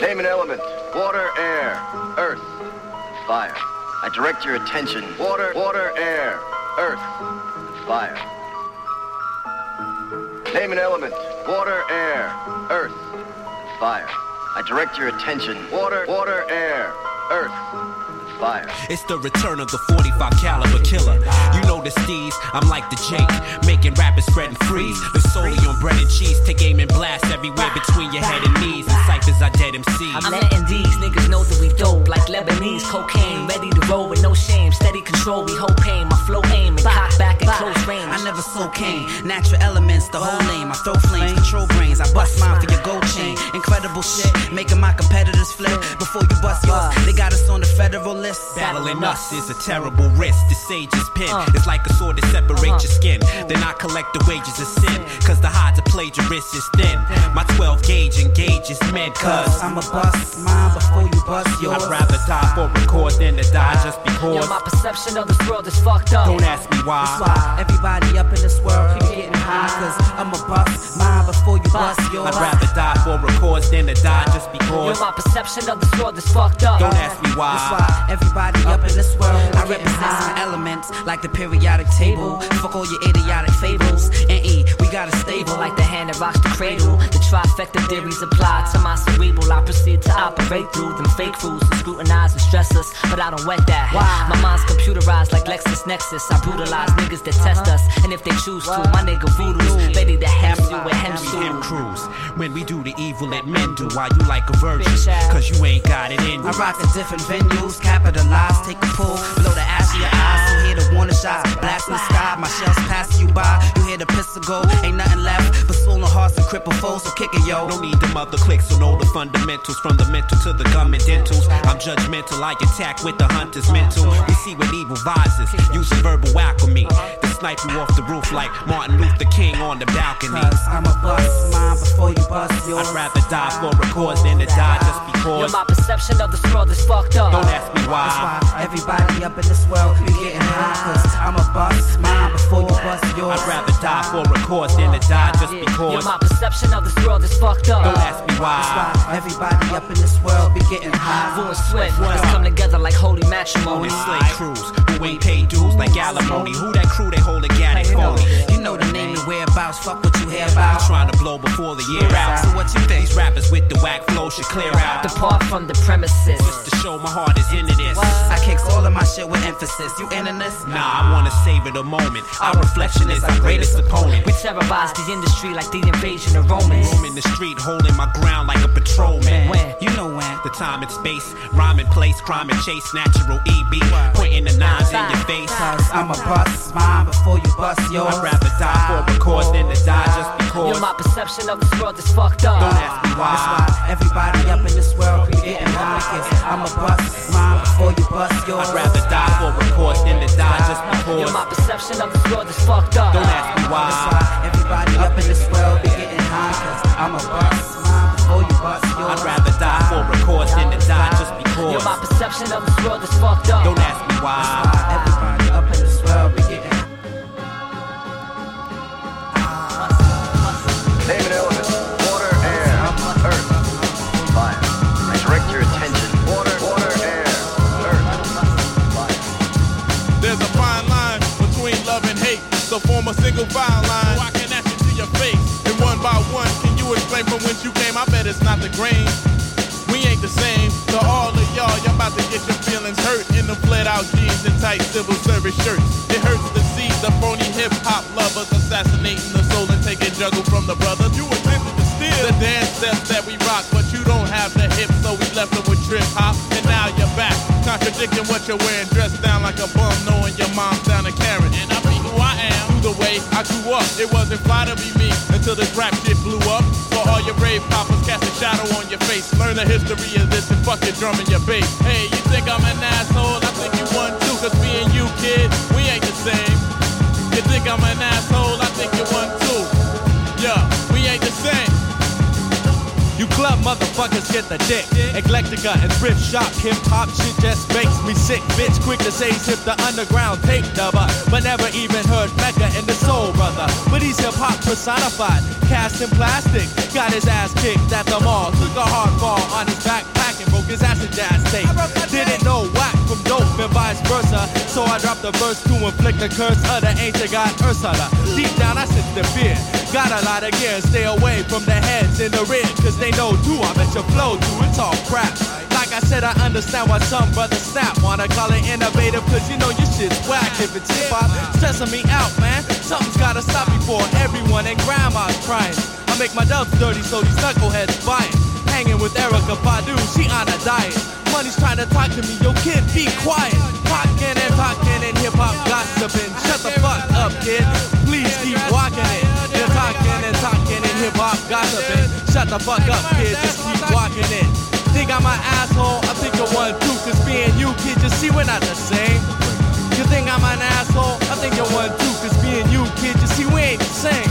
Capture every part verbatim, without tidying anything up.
Name an element. Water, air, earth, fire. I direct your attention. Water, water, air, earth, fire. Name an element. Water, air, earth, fire. I direct your attention. Water, water, air, earth. Fire. It's the return of the forty-five caliber killer. You know the steez, I'm like the Jake, making rappers spread and freeze. The solely on bread and cheese, take aim and blast everywhere between your head and knees. And ciphers are dead M Cs. I'm letting these niggas know that we dope like Lebanese cocaine, ready to roll with no shame. Steady control, we hold pain. My flow aim and cock back at close range. I never slow cane, natural elements, the whole name. I throw flames, control brains. I bust mine for your gold chain. Incredible shit, making my competitors flip before you bust yours. They got us on the federal list. Battling us is a terrible risk. The sage's pen uh, is like a sword that separates uh-huh. your skin. Then I collect the wages of sin, cause the hides of plagiarists is thin. My twelve gauge engages men, cause I'm a bust mine before you bust yours. I'd rather die for a cause than to die just because. Yo, my perception of this world is fucked up. Don't ask me why. That's why everybody up in this world keep getting high, cause I'm a bust mine before you bust yours. I'd rather die for a cause than to die just because. Yo, my perception of this world is fucked up. Don't ask me why. That's why everybody up in this world, I represent some elements like the periodic table. Fuck all your idiotic fables. And E, we got a stable like the hand that rocks the cradle. The trifecta theories apply to my cerebral. I proceed to operate through them fake rules and scrutinize and stress us, but I don't wet that. Why? My mind's computerized like LexisNexis. I brutalize niggas that test us, and if they choose to, my nigga voodoo, Betty the Hamsu with Hemsu. Cruise. When we do the evil that men do, why you like a virgin? Cause you ain't got it in you. I rock at different venues, capitalize, take a pull, blow the ash in your eyes. You hear the warning shots, blast in the sky. My shells pass you by. You hear the pistol go, ain't nothing left but swollen hearts and crippled foes. So kick it, yo. No need the mother clicks on all the fundamentals, from the mental to the government dentals. I'm judgmental, I attack with the hunter's mental. We see what evil vises, using verbal alchemy. They snipe you off the roof like Martin Luther King on the balcony. Cause I'm a bust mine before you bust yours. I'd rather die for a cause than to die just because. Yo, my perception of this world is fucked up. Don't ask me why. That's why everybody up in this world be getting high, cause I'm a bust mine before you bust yours. I'd rather die for a cause than to die just because. Yo, my perception of this world is fucked up. Don't ask me why. That's why everybody up in this world be getting high. Ruin swift, let's come together like holy matrimony. Slave crews who ain't paid dues like alimony. Who that crew they hold a gadget phony? You know the name and whereabouts, fuck what you hear about. Trying to blow before the year out. So what you think? These rappers with the whack flow should clear out. Depart from the premises. Just to show my heart is into this. I kicks all of my shit with emphasis. You into this? Nah, I wanna savor the moment. Our reflection is our greatest opponent. We terrorize the industry like the invasion of Romans. Roaming the street, holding my ground like a patrolman. When? You know when? The time and space, rhyme and place, crime and chase, natural E B. Pointing the nines in your face. Cause I'm a bust mine before you bust yours. I'd rather die for a cause than to die just because. Yo, my perception of this world is fucked up. Don't ask me why. That's why everybody up in this world be getting high. Cause I'm a bust mine before you bust yours. I'd rather die for a cause than to die just because. Yo, my perception of this world is fucked up. Don't ask me why. That's why everybody up in this world be getting high. Cause I'm a bust mine before you bust yours. I'd rather die for a cause than to die just because. Yo, my perception of this world is fucked up. Don't ask me why. That's why everybody up in this world be getting high. Name an element. Water, air, earth, fire. I direct your attention. Water, water, air, earth, fire. There's a fine line between love and hate. So form a single fine line. Walking at you to your face. And one by one, can you explain from whence you came? I bet it's not the grain. We ain't the same. To all of y'all, y'all about to get your feelings hurt in the bled out jeans and tight civil service shirts. It hurts to see the phony hip-hop lovers assassinating the soul and taking juggle from the brothers. You attempted to steal the dance steps that we rock, but you don't have the hips, so we left them with trip-hop. And now you're back, contradicting what you're wearing, dressed down like a bum, knowing your mom's down a Karen. And I be who I am, through the way I grew up. It wasn't fly to be me until this rap shit blew up. So all your brave poppers cast a shadow on your face. Learn the history of this and fuck your drum and your bass. Hey, you think I'm an asshole? I think you one too, cause me and you, kid, we ain't the same. You think I'm an asshole? I think you one too. Yeah, we ain't the same. You club motherfuckers get the dick. Eclectica and thrift shop hip-hop shit just makes me sick. Bitch quick to say zip the underground tape dubber, but never even heard Mecca and the Soul Brother. But he's hip-hop personified, cast in plastic. Got his ass kicked at the mall, took a hard fall on his backpack and broke his ass in jazz tape. Didn't know whack from dope and vice versa, so I dropped the verse to inflict the curse of the ancient god Ursula. Deep down I sense the fear, got a lot of gear, stay away from the heads in the rear, cause they know too, I bet your flow too, it's all crap. Like I said, I understand why some brothers snap, wanna call it innovative, cause you know your shit's whack. If it's hip hop, stressing me out, man, something's gotta stop before everyone and grandma's crying. I make my dubs dirty so these knuckleheads buying, hanging with Erica Badu, she on a diet. Money's trying to talk to me, yo kid, be quiet. Talking and talking and hip hop gossiping, shut the fuck up kid, please keep walking it. They're talking and talking and hip hop gossiping, shut the fuck up kid, just keep walking it. Think I'm an asshole? I think you're one too, cause me and you kid, you see we're not the same. You think I'm an asshole? I think you're one too, cause me and you kid, you see we ain't the same.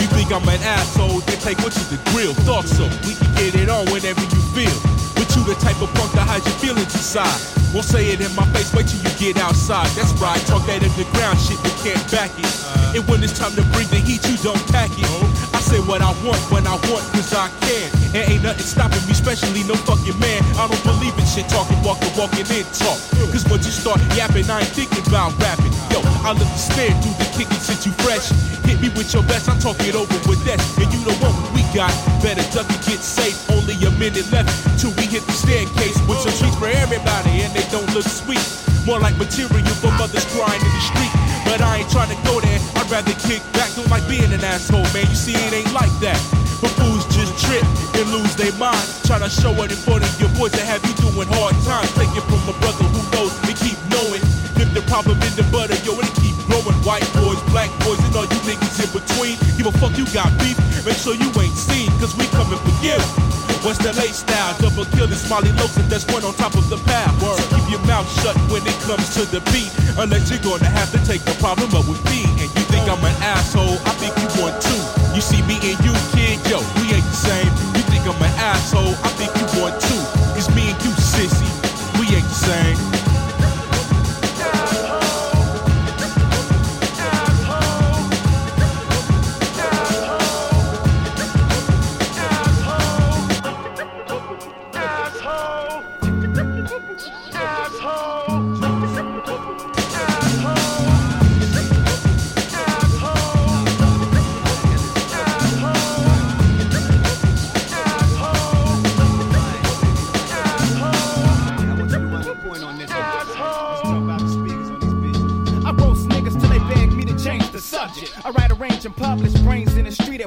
You think I'm an asshole? They take what you the grill, thought so, we can get it on whenever you feel. But you the type of punk that hides your feelings inside, won't say it in my face, wait till you get outside. That's right, talk that underground shit, you can't back it. And when it's time to bring the heat, you don't pack it. I say what I want when I want, cause I can, and ain't nothing stopping me, especially no fucking man. I don't believe in shit, talking, walking, walking, and talk. Cause once you start yapping, I ain't thinking about rapping. Yo, I look to stare through the kicking since you fresh. Hit me with your best, I talk it over with that. And you know what we got, better duck and get safe. Only a minute left till we hit the staircase with some treats for everybody, and they don't look sweet, more like material for mothers crying in the street. But I ain't trying to go there, I'd rather kick back. Don't like being an asshole, man, you see it ain't like that. But fools just trip and lose their mind, trying to show it in front of your boys to have you doing hard times. Take it from a brother who knows and keep knowing, dip the problem in the butter, yo, and keep growing. White boys, black boys, and all you niggas in between, give a fuck you got beef, make sure you ain't seen, cause we coming for you. What's the late style? Double kill and Smiley Lotion, that's one on top of the pile. So keep your mouth shut when it comes to the beat, unless you're gonna have to take the problem up with me. And you think I'm an asshole? I think you want too. You see me and you, kid, yo, we ain't the same. You think I'm an asshole? I think you want too. It's me and you, sissy, we ain't the same.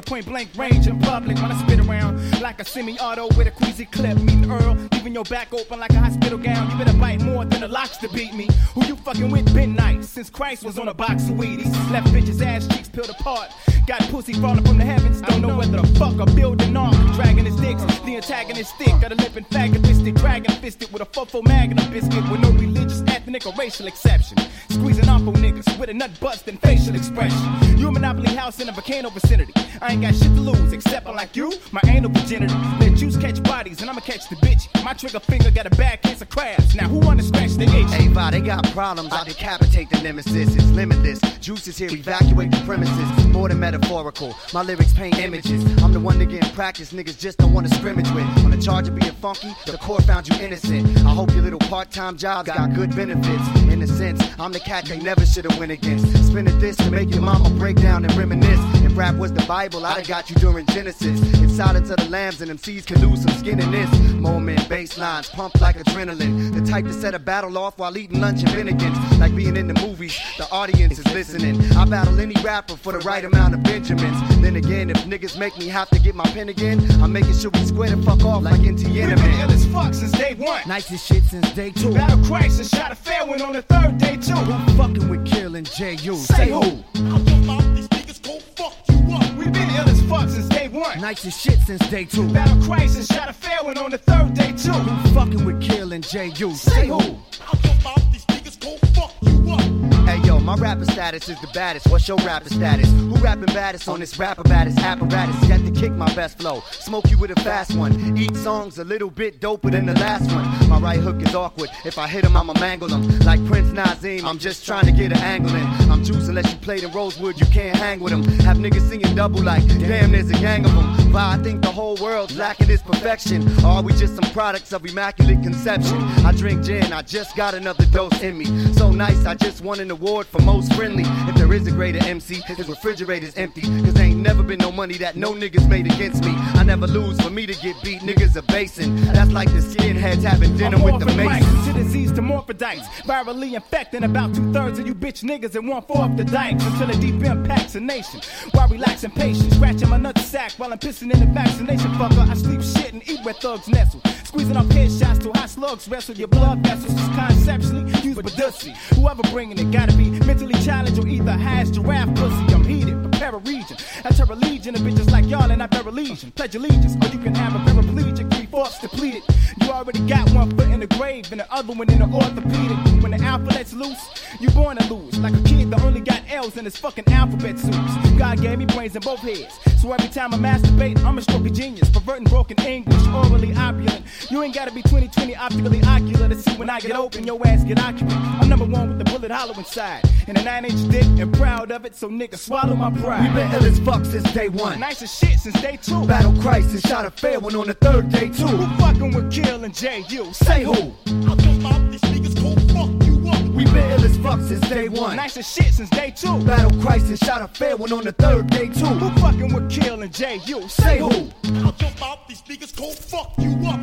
Point blank range in public when I spit around like a semi-auto with a queasy clip. Meeting Earl, leaving your back open like a hospital gown. You better bite more than the locks to beat me. Who you fucking with been nice since Christ was on a box of Wheaties. Left bitches' ass cheeks peeled apart. Got pussy falling from the heavens. Don't know whether the fuck a building on. Dragging his dicks, the antagonist thick. Got a lippin' fagotistic, dragon fisted with a fofo magnum biscuit with no religious, ethnic, or racial exception. Squeezing off on niggas with a nut bust and facial expression. You a monopoly house in a volcano vicinity. I ain't got shit to lose, except I like you, my anal virginity. Let juice catch bodies, and I'ma catch the bitch. My trigger finger got a bad case of crabs. Now who wanna scratch the itch? Hey, bro, they got problems. I decapitate the nemesis. It's limitless. Juice is here, evacuate the premises. More than metaphorical. My lyrics paint images. I'm the one to get in practice. Niggas just don't wanna scrimmage with. On the charge of being funky, the court found you innocent. I hope your little part-time jobs got good benefits. In a sense, I'm the cat they never should've went against. Spin at this to make your mama break down and reminisce. If rap was the Bible, I'd have got you during Genesis. It's silence of the lambs and M Cs can lose some skin in this. Moment, bass lines, pump like adrenaline. The type to set a battle off while eating lunch and Bennigan's. Like being in the movies, the audience is listening. I battle any rapper for the right amount of Benjamins. Then again, if niggas make me have to get my pen again, I'm making sure we square the fuck off like N T N. We've been ill as fuck since day one. Nice as shit since day two. Battle Christ and shot a fair one on the third day too. Who fucking with Kill and J U? Say who? I'm the mouth, these niggas go fuck you up. We've been ill as fuck since day one. Nice as shit since day two. Battle Christ and shot a fair one on the third day too. Who fucking with Kill and J U? Say who? I'm the mouth, these niggas go fuck you up. Hey yo, my rapper status is the baddest. What's your rapper status? Who rapping baddest on this rapper baddest apparatus? Yet to kick my best flow. Smoke you with a fast one. Each song's a little bit doper than the last one. My right hook is awkward. If I hit him, I'ma mangle him. Like Prince Nazim, I'm just trying to get an angle in. I'm juicing, let you play the Rosewood, you can't hang with him. Have niggas singing double like, damn, there's a gang of them. But I think the whole world's lacking this perfection. Or are we just some products of immaculate conception? I drink gin, I just got another dose in me. So nice, I just won an award for most friendly. If there is a greater M C, his refrigerator's empty. Cause there ain't never been no money that no niggas made against me. I never lose, for me to get beat, niggas are basing. That's like the skinheads having dinner I'm with the Masons. To disease to morphidites, virally infecting about two-thirds of you bitch niggas and one-fourth the dykes. Until it deep impacts a nation. While relaxing patience, scratching my nutsack while I'm pissing in the vaccination fucker. I sleep shit and eat where thugs nestle. Squeezing off headshots till high slugs wrestle your blood vessels. Is conceptually used but dusty. Whoever bringing it gotta be mentally challenged or either high as giraffe pussy. I'm heated, prepare a region. I tear a legion of bitches like y'all and I bear a legion. Pledge allegiance, or you can have a paraplegic, three-fourths depleted. You already got one foot in the grave and the other one in the orthopedic. When the alphabet's loose, you born to lose. Like a kid that only got L's in his fucking alphabet suits. God gave me brains in both heads. So every time I masturbate, I'm a stroke of genius. Perverting broken English, orally opulent. You ain't gotta be twenty twenty optically ocular to see when I get open, your ass get occupant. I'm number one with the bullet hollow inside. And a nine-inch dick and proud of it, so nigga swallow my pride. We been ill as fuck since day one. Nice as shit since day two. Battle crisis, shot a fair one on the third day too. Who fucking with Kill and J U? Say who? I don't mind these niggas cool fuck you. We been ill as fuck since day one. Nice as shit since day two. Battle crisis, shot a fair one on the third day too. Who fucking with Kill and J U? Say who? I'll jump out, these niggas go fuck you up.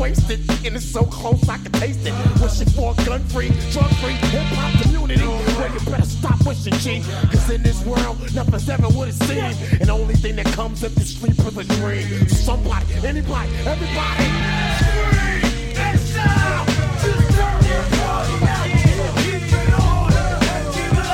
Wasted and it's so close I can taste it. Wishing for a gun-free, drug-free hip-hop community. Well, you better stop wishing, G, cause in this world nothing's ever what it seems, and the only thing that comes up is sleep with a dream. Somebody, anybody, everybody, scream and shout. Just turn your body out. Keep it on and keep it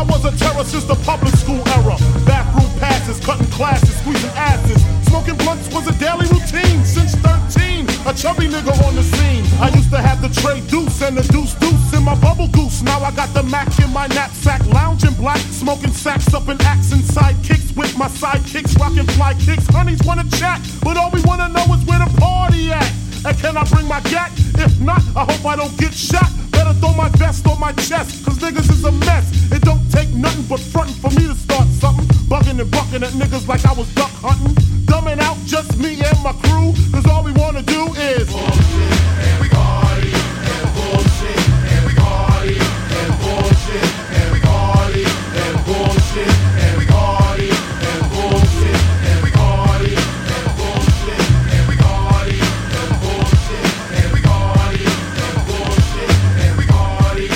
on. I was a terror since the public school era. Backroom passes, cutting classes, squeezing asses. Smoking blunts was a daily routine since thirteen. A chubby nigga on the scene. I used to have the Trey Deuce and the Deuce Deuce in my bubble goose. Now I got the Mac in my knapsack, lounging black, smoking sacks up and axe and sidekicks with my sidekicks, rocking fly kicks. Honeys wanna chat, but all we wanna know is where the party at. And can I bring my gat? If not, I hope I don't get shot. Better throw my vest on my chest, cause niggas is a mess. It don't take nothing but frontin' for me to start something. Bugging and bucking at niggas like I was duck hunting. Dumbing out just me and my crew, cause all we wanna do is bullshit and we party and bullshit and we party and bullshit and we party and bullshit and we party and bullshit and we party and bullshit and we party and bullshit and we party and bullshit and we party and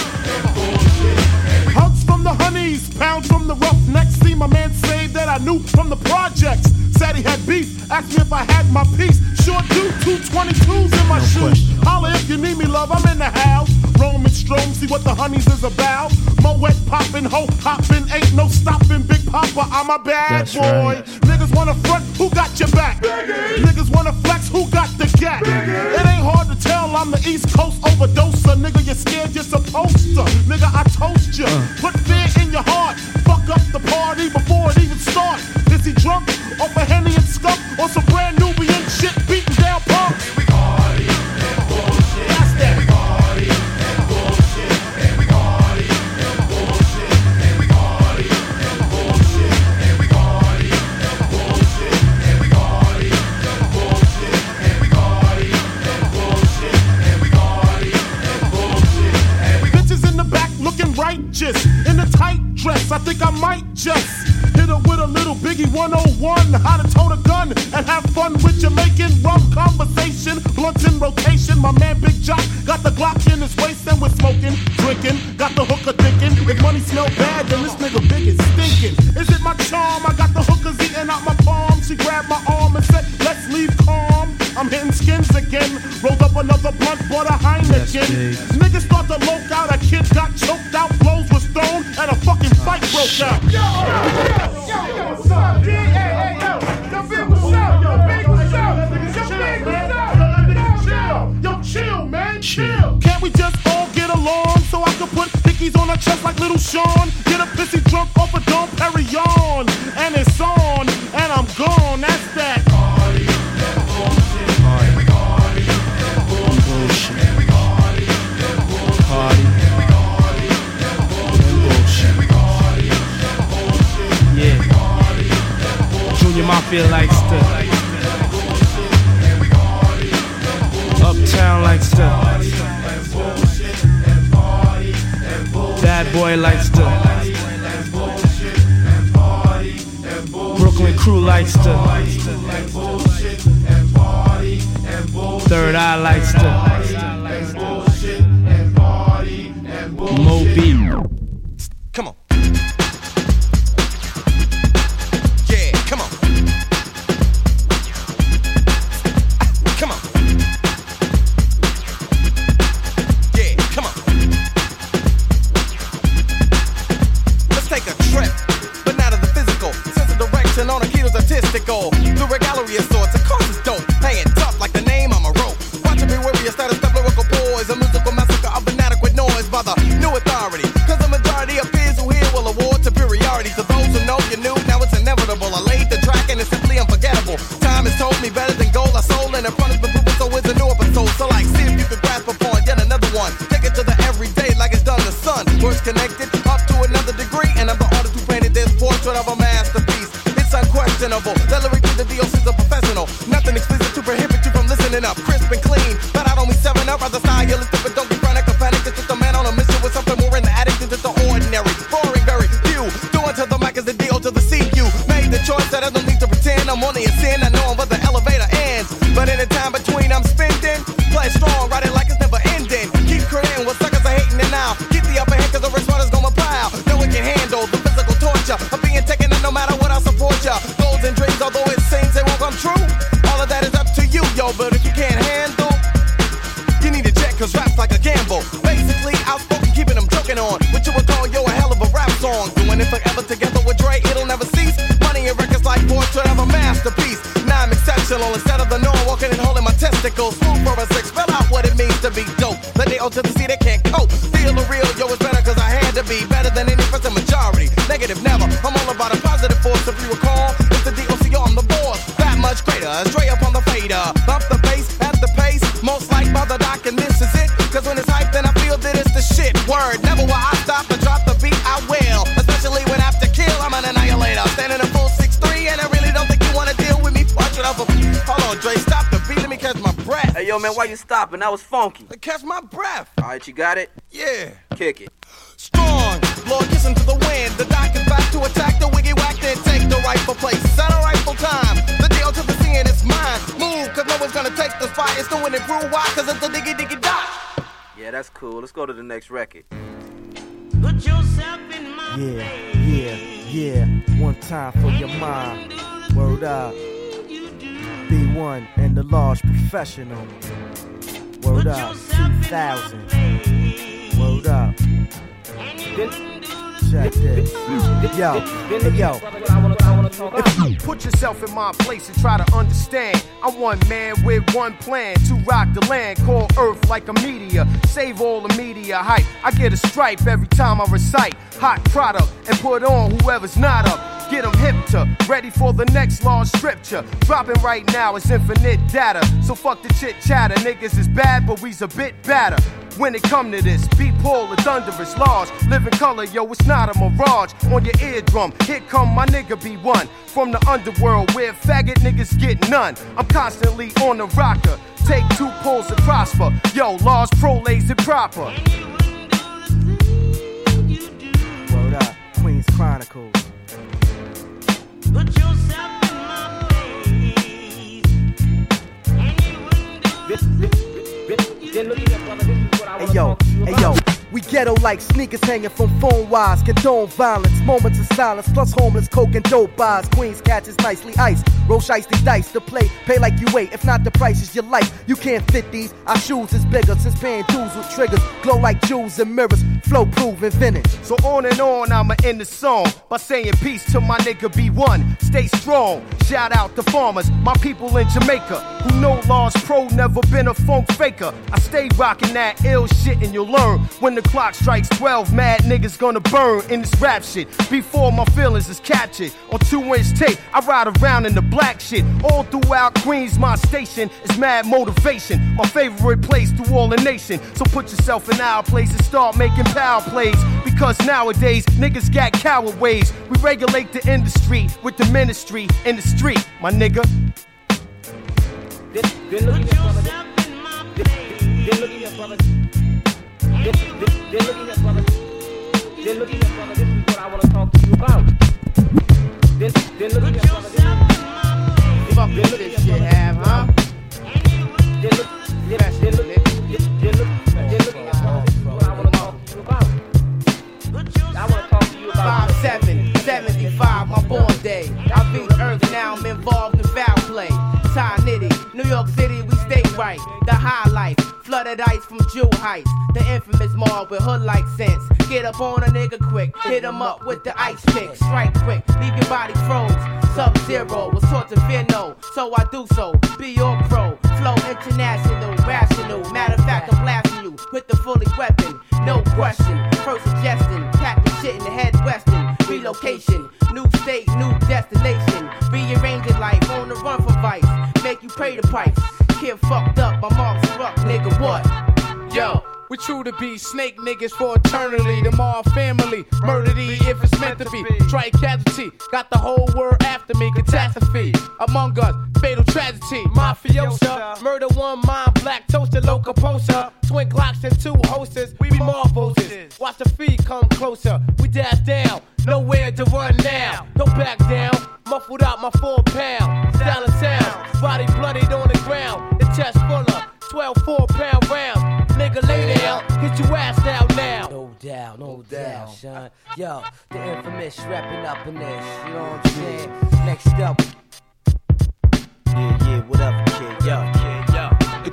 bullshit. Hugs from the honeys, pounds from the roughnecks. See my man say that I knew from the projects. Said he had beef, asked me if I had my piece. Sure do, two twenty-twos in my shoes. Holla if you need me, love, I'm in the house. Roam and stroam, see what the honeys is about. Moet poppin', ho hoppin', ain't no stoppin'. Big Papa, I'm a bad That's boy. Right. Niggas wanna front, who got your back? Biggie. Niggas wanna flex, who got the gap? Biggie. It ain't hard to tell, I'm the East Coast overdoser. Nigga, you're scared, you're supposed to. Nigga, I toast you. Uh. Put fear in your heart. Fuck up the party before it even starts. Is he drunk? Off a Henny and Skunk? Or some brand Nubian shit beating down pump? Here we party and bullshit. That's that. Here we party and bullshit. Here we party and bullshit. Here we party and bullshit. Here we party and bullshit. Here we party and bullshit. Here we party and bullshit. Here we party and bullshit. Bitches in the back looking righteous in a tight dress. I think I might just hit her with a little Biggie one oh one, how to tote a gun and have fun with Jamaican rum conversation, blunts in rotation. My man Big Jock got the Glock in his waist and we're smoking, drinking, got the hooker thinking. If money smell bad, then this nigga Big is stinking. Is it my charm? I got the hookers eating out my palm. She grabbed my arm and said, let's leave calm. I'm hitting skins again. Rolled up another blunt, bought a Heineken. Niggas thought to loke out, a kid got choked out, blows was thrown, and a fucking fight broke out. Yo, yo, yo, yo, what's up? D A A L. Yo, big what's up? Yo, big what's up? Yo, big what's up? Yo, chill, yo, chill, man, chill. Can't we just all get along so I can put dickies on her chest like Little Sean? Get a pissy drunk off a Dom Perignon, and it's on, and I'm gone. That's that. Mafia likes to, Uptown likes to, Bad Boy likes to, Brooklyn Crew likes to, Third Eye likes to, Moby. Come on. Choice that I don't need to pretend I'm only a sin. I know I'm with the L yo, but if you can't handle, you need a check, cause rap's like a gamble. Basically, outspoken, keeping them joking on what you would call yo a hell of a rap song. Doing it forever together with Dre, it'll never cease. Money and records like portrait of a masterpiece. Now I'm exceptional, instead of the norm, walking and holding my testicles. Smooth for a six, spell out what it means to be dope. Let they all to the sea, they can't cope. Feel the real, yo, it's better cause I had to be better than any present majority. Negative never, I'm all about a positive force. If you recall, it's the D O C on the board. That much greater, straight up on the fader. Bump the bass at the pace, most like by the doc, and this is it. Cause when it's hype, then I feel that it's the shit. Word, never will I stop and drop the beat, I will. Especially when after kill, I'm an annihilator. Standing in full six three, and I really don't think you wanna deal with me. Portrait of a... Hold on, Dre, stop the beat, let me catch my breath. Hey, yo, man, why you stopping? That was funky. I catch my breath. Alright, you got it? Yeah. Kick it. Strong, Lord, listen to the wind. The doc is back to attack the wiggy whack, then take the rightful place. Set a rightful time. The deal to the sea and it's mine. Move, cause no one's gonna take the spot. It's doing it real wide, cause it's a diggy diggy dot. Yeah, that's cool. Let's go to the next record. Put yourself in my yeah, face. Yeah, yeah. One time for and your mind. Word up. B one and the Large Professional. Word Put up. two thousand. Word up. Check this. Yo, yo. If you put yourself in my place and try to understand, I'm one man with one plan to rock the land, call Earth like a meteor, save all the media hype. I get a stripe every time I recite hot product and put on whoever's not up. Get them hip to, ready for the next large scripture. Dropping right now is infinite data. So fuck the chit chatter, niggas is bad, but we's a bit badder. When it come to this, beat pull or thunderous large. Living color, yo, it's not a mirage. On your eardrum, here come my nigga B one. From the underworld where faggot niggas get none. I'm constantly on the rocker. Take two pulls and prosper. Yo, large pro lays it proper. Word up, Queen's Chronicles. Put yourself in my face. Hey yo, hey yo, we ghetto like sneakers hanging from phone wires. Condone violence, moments of silence, plus homeless coke and dope buys. Queens catches nicely iced, Roche icy dice. The play, pay like you wait, if not the price is your life. You can't fit these, our shoes is bigger. Since paying dues with triggers, glow like jewels and mirrors. Flow proven vintage. So on and on, I'ma end the song by saying peace to my nigga B one. Stay strong. Shout out the farmers, my people in Jamaica, who know Large Pro never been a funk faker. I stay rocking that ill shit and you'll learn. When the clock strikes twelve, mad niggas gonna burn in this rap shit. Before my feelings is captured on two-inch tape, I ride around in the black shit. All throughout Queens, my station is mad motivation. My favorite place through all the nation. So put yourself in our place and start making foul plays, because nowadays niggas got coward ways. We regulate the industry with the ministry in the street, my nigga. Put yourself in my place. They're looking at brothers. They're, they're looking at brothers. They're looking at brothers. This is what I want to talk to you about. They're, they're looking at brothers. Fuck this shit, have huh? They're looking at brothers. I wanna talk to you about five seven, seventy-five, my born day. I beat Earth, now I'm involved in foul play. Tie nitty, New York City, we stay right. The high life, flooded ice from J U I C E, the infamous mall with hood like sense. Get up on a nigga quick, hit him up with the ice pick. Strike quick, leave your body froze. Sub-zero, was taught to fear no, so I do so. Be your pro, flow international, rational. Matter of fact, I'm blasting you with the fully weapon. No question, first suggestion, tap the shit in the head western. Relocation, new state, new destination. Rearranging life, on the run for vice. Make you pay the price. Kid fucked up, my mom's struck, nigga, what? Yo. We true to be snake niggas for eternity. The Mar family, murder thee if it's meant to be. Strike casualty, got the whole world after me. Catastrophe, among us, fatal tragedy. Mafiosa, murder one mind, black toaster, local poster. Twin Glocks and two hosters, we be morphoses. Watch the feed come closer, we dash down. Nowhere to run now, don't back down. Muffled out my four pound, style and sound. Body bloodied on the ground, the chest full of twelve four pound rounds. Nigga, lay down, get your ass down now. No doubt, no, no doubt, son. Yo, the infamous wrapping up in this, you know what I'm saying? Next up. Yeah, yeah, what up, kid? Yo, kid.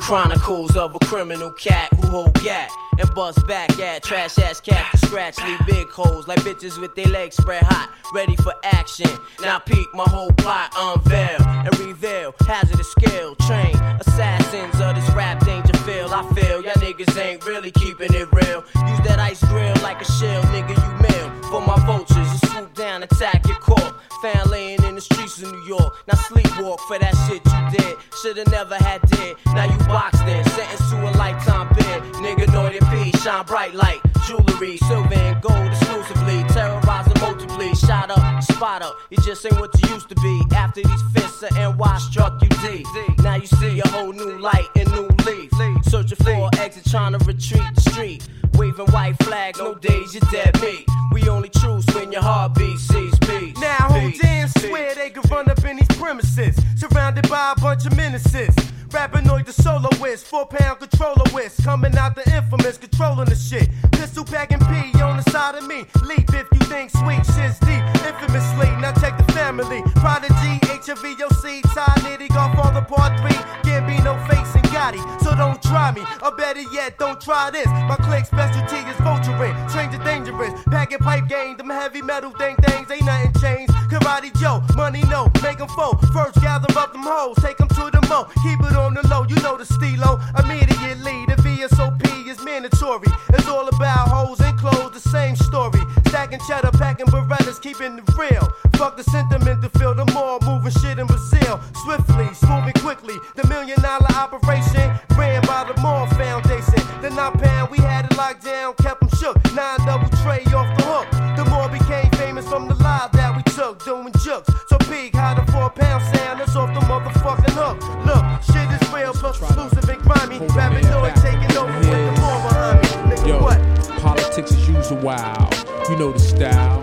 chronicles of a criminal cat who hold gat and bust back at trash ass cat to scratch, leave big holes like bitches with their legs spread hot, ready for action. Now peek, my whole plot unveil and reveal, hazardous skill, train assassins of this rap danger field. I feel y'all niggas ain't really keeping it real. Use that ice grill like a shell, nigga, you meal for my vultures who swoop down, attack your corp. Found laying in the streets of New York. Now sleepwalk for that shit you did. Shoulda never had did. Now you boxed in, sentenced to a lifetime bid. Nigga Noyd and B, shine bright like jewelry, silver and gold exclusively. Terrorizing multiply, shot up, spot up. You just ain't what you used to be. After these fists of N Y struck you D. Now you see a whole new light and new leaf. Searching for an exit, trying to retreat the street. Waving white flag, no days, you're dead meat. We only choose when your heartbeat sees peace. Now who damn swear they could run up in these premises, surrounded by a bunch of menaces. Rapping Noyd the soloist, four pound controller whiz, coming out the infamous, controlling the shit. Pistol packing P on the side of me. Leap if you think sweet shit's deep, infamously. Now check the family. Prodigy, H O V O C, Ty Nitty, Godfather Part Three. Can't be no facing Gotti, so don't try me. Or better yet, don't try this. My click specialty is vulturing, stranger dangerous. Packing pipe game, them heavy metal thing things, ain't nothing changed. Karate Joe, money no, make them foe. First gather up them hoes, take them to the mo. Keep it on on the low, you know the steelo. Immediately, the V S O P is mandatory. It's all about hoes and clothes, the same story. Stacking cheddar, packing Berettas, keeping it real. Fuck the sentiment to feel the more moving shit in Brazil. Swiftly, smoothing quickly, the million dollar operation ran by the Moore Foundation. The nine pound, we had it locked down, kept them shook. Nine double tray off the hook. The Moore became famous from the live that we took, doing jokes. So big, how the four pound sound, that's off the motherfucking hook. Look, shit. Yo, politics is usual wild, you know the style.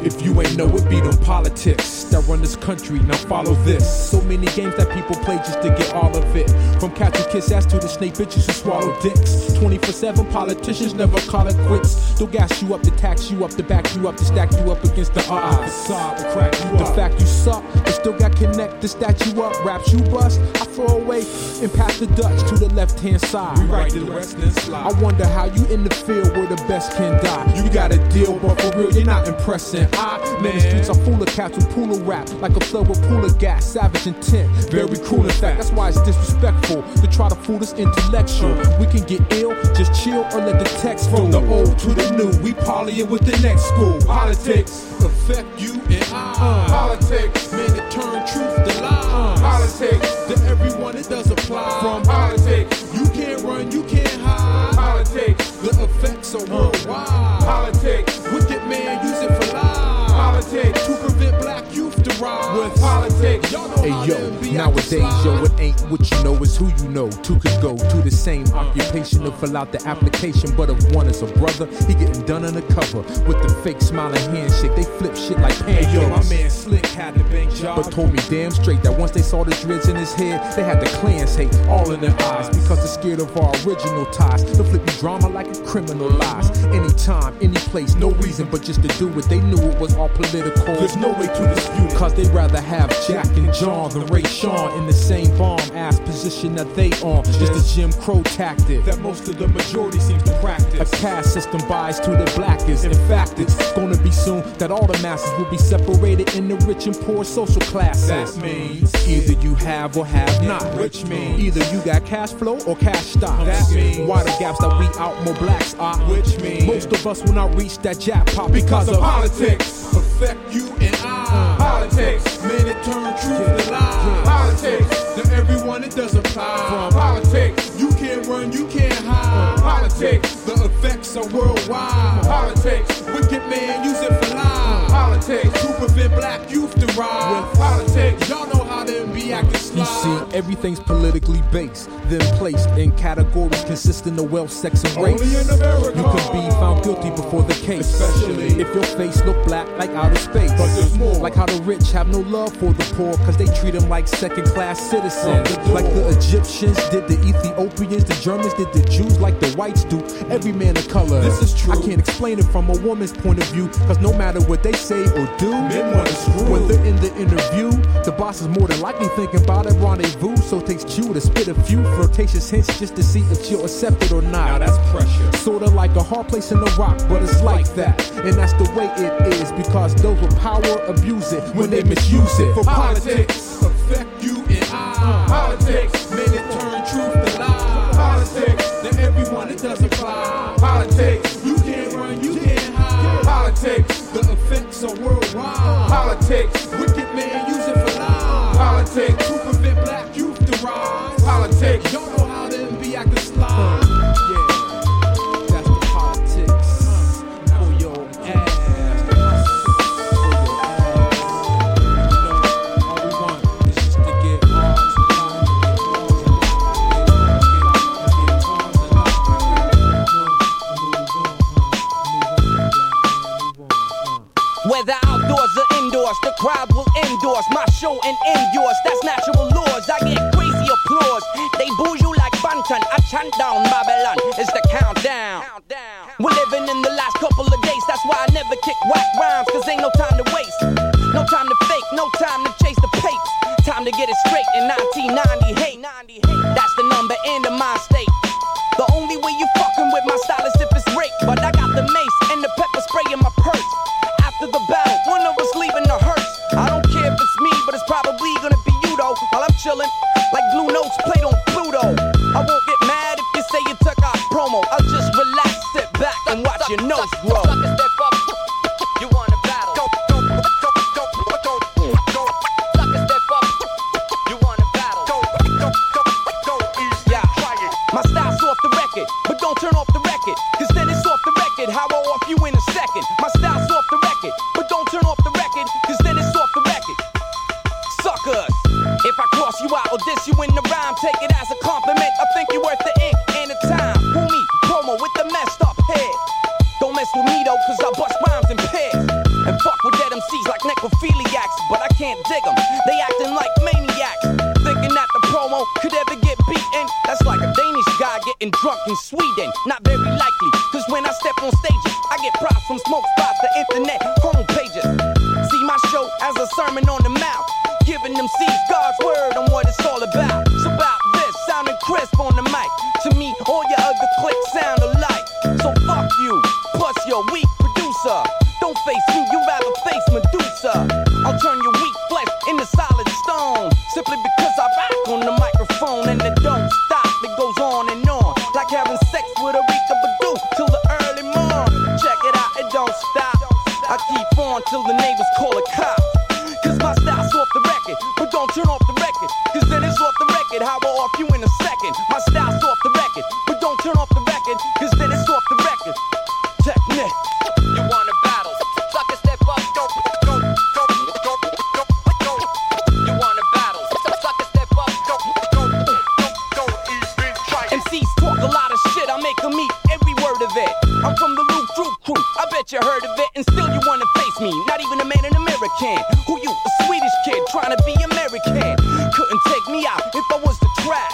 If you ain't know it, be them politics that run this country, now follow this. So many games that people play just to get all of it. From catch and kiss ass to the snake bitches who swallow dicks. twenty-four seven politicians never call it quits. They'll gas you up, to tax you up, to back you up, to stack you up against the odds. The side will crack you up. The fact you suck, but still got connect to stack you up. Raps you bust, I throw away and pass the Dutch to the left hand side. We right the rest and slide. I wonder how you in the field where the best can die. You got a deal, but for real, you're not impressing. I, man, the streets are full of cats with pool of rap, like a flow with pool of gas, savage intent, very cruel in fact. That's why it's disrespectful to try to fool this intellectual. We can get ill, just chill, or let the text from the old to the new. We pollyin' with the next school. Politics affect you and I. Politics, man, it turn truth to lies. Politics to everyone, it does apply. From politics, you can't run, you can't hide. Politics, the effects are worldwide. Politics, wicked man, use it for lies. Politics, to prevent black youth to rise with politics. Y'all know hey yo, nowadays yo, it ain't what you know, it's who you know. Two could go to the same uh, occupation uh, to fill out the application, but if one is a brother, he getting done undercover with the fake smiling handshake. They flip shit like pancakes. Hey yo, my man Slick had the bank job, but told me damn straight that once they saw the dreads in his head, they had the Klans hate all in their eyes because they're scared of our original ties. They'll flip you drama like a criminal lies. Anytime, any place, no reason but just to do it. They knew it was all political. There's no way to dispute it, cause they'd rather have Jack and John than Ray Sean in the same bomb ass position that they on. Just a Jim Crow tactic that most of the majority seems to practice. A caste system biased to the blackest. In fact, it's gonna be soon that all the masses will be separated into rich and poor social classes. That means either you have or have not, which means either you got cash flow or cash stock. That means wider gaps that we out, more blacks are, which means most of us will not reach that jackpot because of politics. Affect you and I. Politics, men it turn truth to lies. Politics, to everyone it does apply. From politics, you can't run, you can't hide. Politics, the effects are worldwide. Politics, wicked man, use it for lies. Politics, to prevent black youth to rise. With politics, y'all know how them be acting sly. You see, everything's politically based, then placed in categories consisting of wealth, sex, and race. Only in America you could be found guilty before the case, especially if your face look black like outer space. But there's more. Like how the rich have no love for the poor, cause they treat them like second class citizens. The like the Egyptians did the Ethiopians, the Germans did the Jews, like the whites do every man of color. This is true. I can't explain it from a woman's point of view, cause no matter what they say or do, men wanna screw. When they're in the interview, the boss is more than likely thinking about it. rendezvous, so it takes you to spit a few flirtatious hints just to see if you'll accept it or not. Now that's pressure. Sorta like a hard place in the rock, but it's like that. And that's the way it is, because those with power abuse it when they misuse it. For politics, affect you and I. Politics, made it turn truth to lie. Politics, to everyone it does apply. Politics, you can't run, you can't hide. Politics, the effects are worldwide. Politics, wicked man use it for lies. Politics, to prevent black youth to rise. Politics, y'all know how to be acting sly. The crowd will endorse my show and end yours. That's natural laws. I get crazy applause. They boo you like Bantan. I chant down Babylon. It's the countdown. We're living in the last couple of days. That's why I never kick whack rhymes. Cause ain't no time to waste. No time to fake. No time to chase the papes. Time to get it straight in nineteen ninety-eight. That's the number in the mind state. The only way you fucking with my style is if it's rape. But I got the mace and the pepper spray in my purse. After the battle, one of us leaving the hearse. I don't care if it's me, but it's probably gonna be you though. While I'm chillin', like blue notes played on Pluto. I won't get mad if you say you took our promo. I'll just relax, sit back, and watch your nose grow. You wanna battle? Go, go, go, go, go, go, go. Sucker, step up. You wanna battle? Go, go, go, go, easy. Yeah, try it. My style's off the record, but don't turn off the record, cause then it's off the record. How I off you in a second. My style's off the record, but don't turn off the record, cause then it's off the record. Suckers, if I cross you out or diss you in the rhyme, take it as a compliment. I think you're worth the ink and the time. Who me? Promo with the messed up head. Don't mess with me though, cause I bust rhymes in pairs. And fuck with dead M Cs like necrophiliacs, but I can't dig them. They acting like maniacs, thinking that the promo could ever get beaten. That's like a Danish guy getting drunk in Sweden. Not very likely, cause when I step on stages, I get props from smoke spots, the internet, homepages. See my show as a sermon on the mouth, giving them C's God's word on what it's all about. It's about this, sounding crisp on the mic. To me, all your other clicks sound alike. So fuck you, plus your weak producer. Don't face me, you rather face Medusa. I'll turn your weak flesh into solid stone, simply because I rock on the microphone. And it don't stop, it goes on and on, like having sex with a Rika Badu till the early morn. Check it out, it don't stop. I keep on till the neighbors call a cop, cause my style's off the record, but don't turn off the record, cause then it's off the record. How I off you in a second. My style's off the record, but don't turn off the record, cause then it's off the record. Technique. You wanna battle? Sucker, step up, go, go, go, go, go, go. You wanna battle? Sucker, step up, go, go, go, go, even try it. M Cs talk a lot of shit, I make them eat every word of it. I'm from the Loop Group crew, I bet you heard of it, and still you wanna face me. Not even a man in American. Who you, a Swedish kid, trying to be American? Couldn't take me out if I was the trash.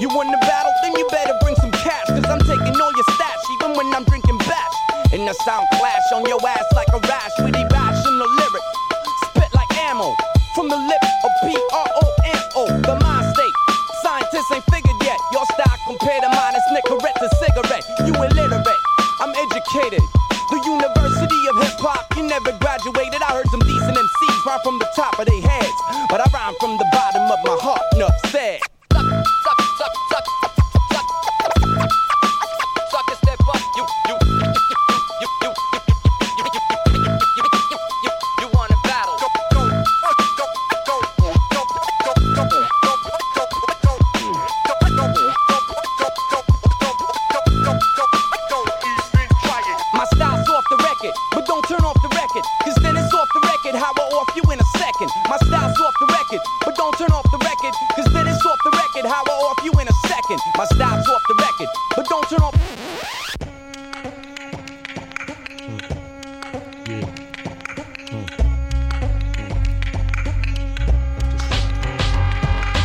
You won the battle, then you better bring some cash, cause I'm taking all your stats, even when I'm drinking bash. And the sound flash on your ass like a rash with a rational lyric. Spit like ammo from the lip of P R O M O, the mind state. Scientists ain't figured yet. Your style compared to mine is Nicorette to cigarette. You illiterate, I'm educated. The University of Hip Hop, you never graduated. I heard some decent M Cs rhyme from the top of their heads, but I rhyme from the bottom of my heart, and upset. Suck, suck, suck, suck, suck, suck. Sucker, step up, you, you, you. My style's off the record, but don't turn off the record, cause then it's off the record. How I off you in a second. My style's off the record, but don't turn off.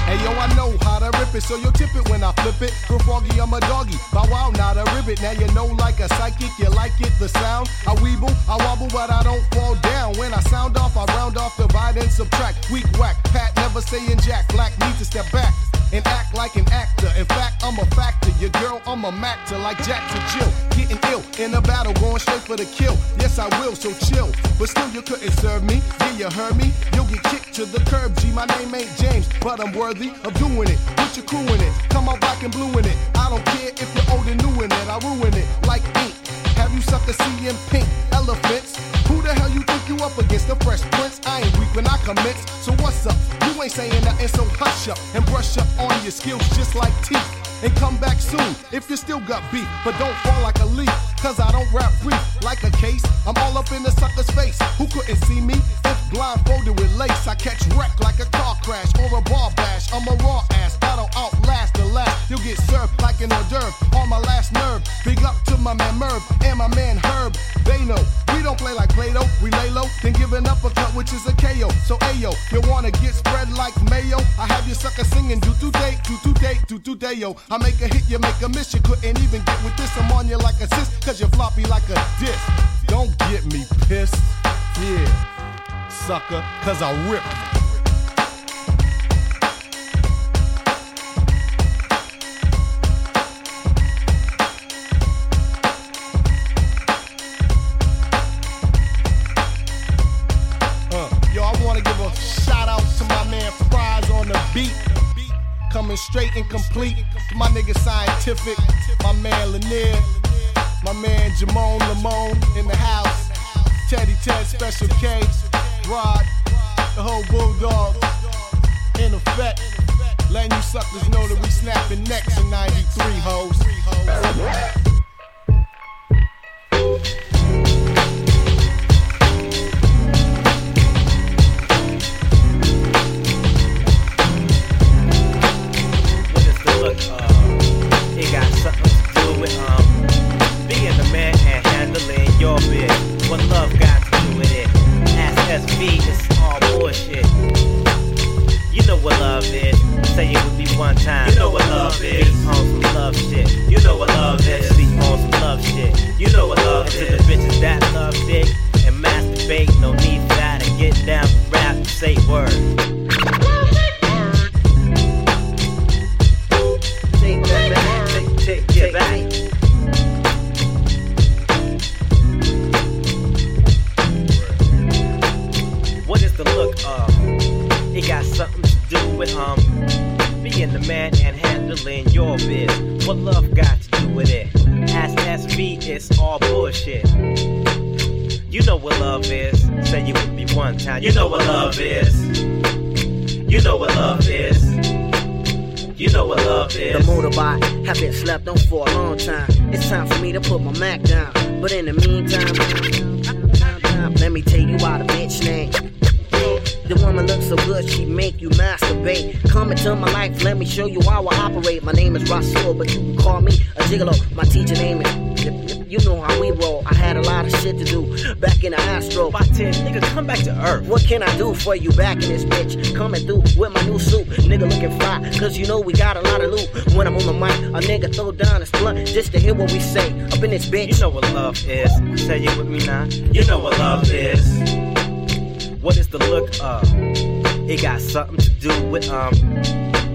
Hey yo, I know too hot, I rip it, so you'll tip it when I flip it. Girl froggy, I'm a doggy, bow wow, not a ribbit. Now you know like a psychic, you like it, the sound. I weeble, I wobble, but I don't fall down. When I sound off, I round off, divide and subtract. Weak whack, Pat, never saying jack. Black needs to step back and act like an actor. In fact, I'm a factor. Your girl, I'm a mactor. Like Jack to Jill, getting ill in a battle, going straight for the kill. Yes, I will, so chill. But still, you couldn't serve me. Yeah, you heard me. You'll get kicked to the curb. G, my name ain't James, but I'm worthy of doing it. Put your crew in it. Come on, rockin' blue in it. I don't care if you're old and new in it. I ruin it like ink. Have you sucked a C in pink elephants? Who the hell you think you up against? The Fresh Prince. I ain't weak when I commence. So what's up? You ain't saying nothing, so hush up and brush up on your skills just like teeth. And come back soon if you still got beef. But don't fall like a leaf, cause I don't rap brief like a case. I'm all up in the sucker's face. Who couldn't see me? If blindfolded with lace, I catch wreck like a car crash or a bar bash. I'm a raw ass, I don't outlast the last. You'll get served like an hors d'oeuvre on my last nerve. Big up to my man Merv and my man Herb. They know we don't play like Play-Doh. We lay low, then giving up a cut, which is a K O. So ayo, you wanna get spread like mayo? I have your sucker singing do today, do today, do today yo. I make a hit, you make a miss, you couldn't even get with this. I'm on you like a sis, cause you floppy like a disc. Don't get me pissed, yeah, sucker, cause I rip. Uh, yo, I wanna give a shout out to my man Fries on the beat. Coming straight and complete, my nigga Scientific, my man Lanier, my man Jamone Lamone in the house, Teddy Ted, Special K, Rod, the whole Bulldog, in effect, letting you suckers know that we snapping necks in ninety-three, hoes. Can I do for you back in this bitch? Coming through with my new suit, nigga looking fly, cause you know we got a lot of loot. When I'm on the mic, a nigga throw down his blunt just to hear what we say up in this bitch. You know what love is, say it with me now. You know what love is. What is the look of? It got something to do with um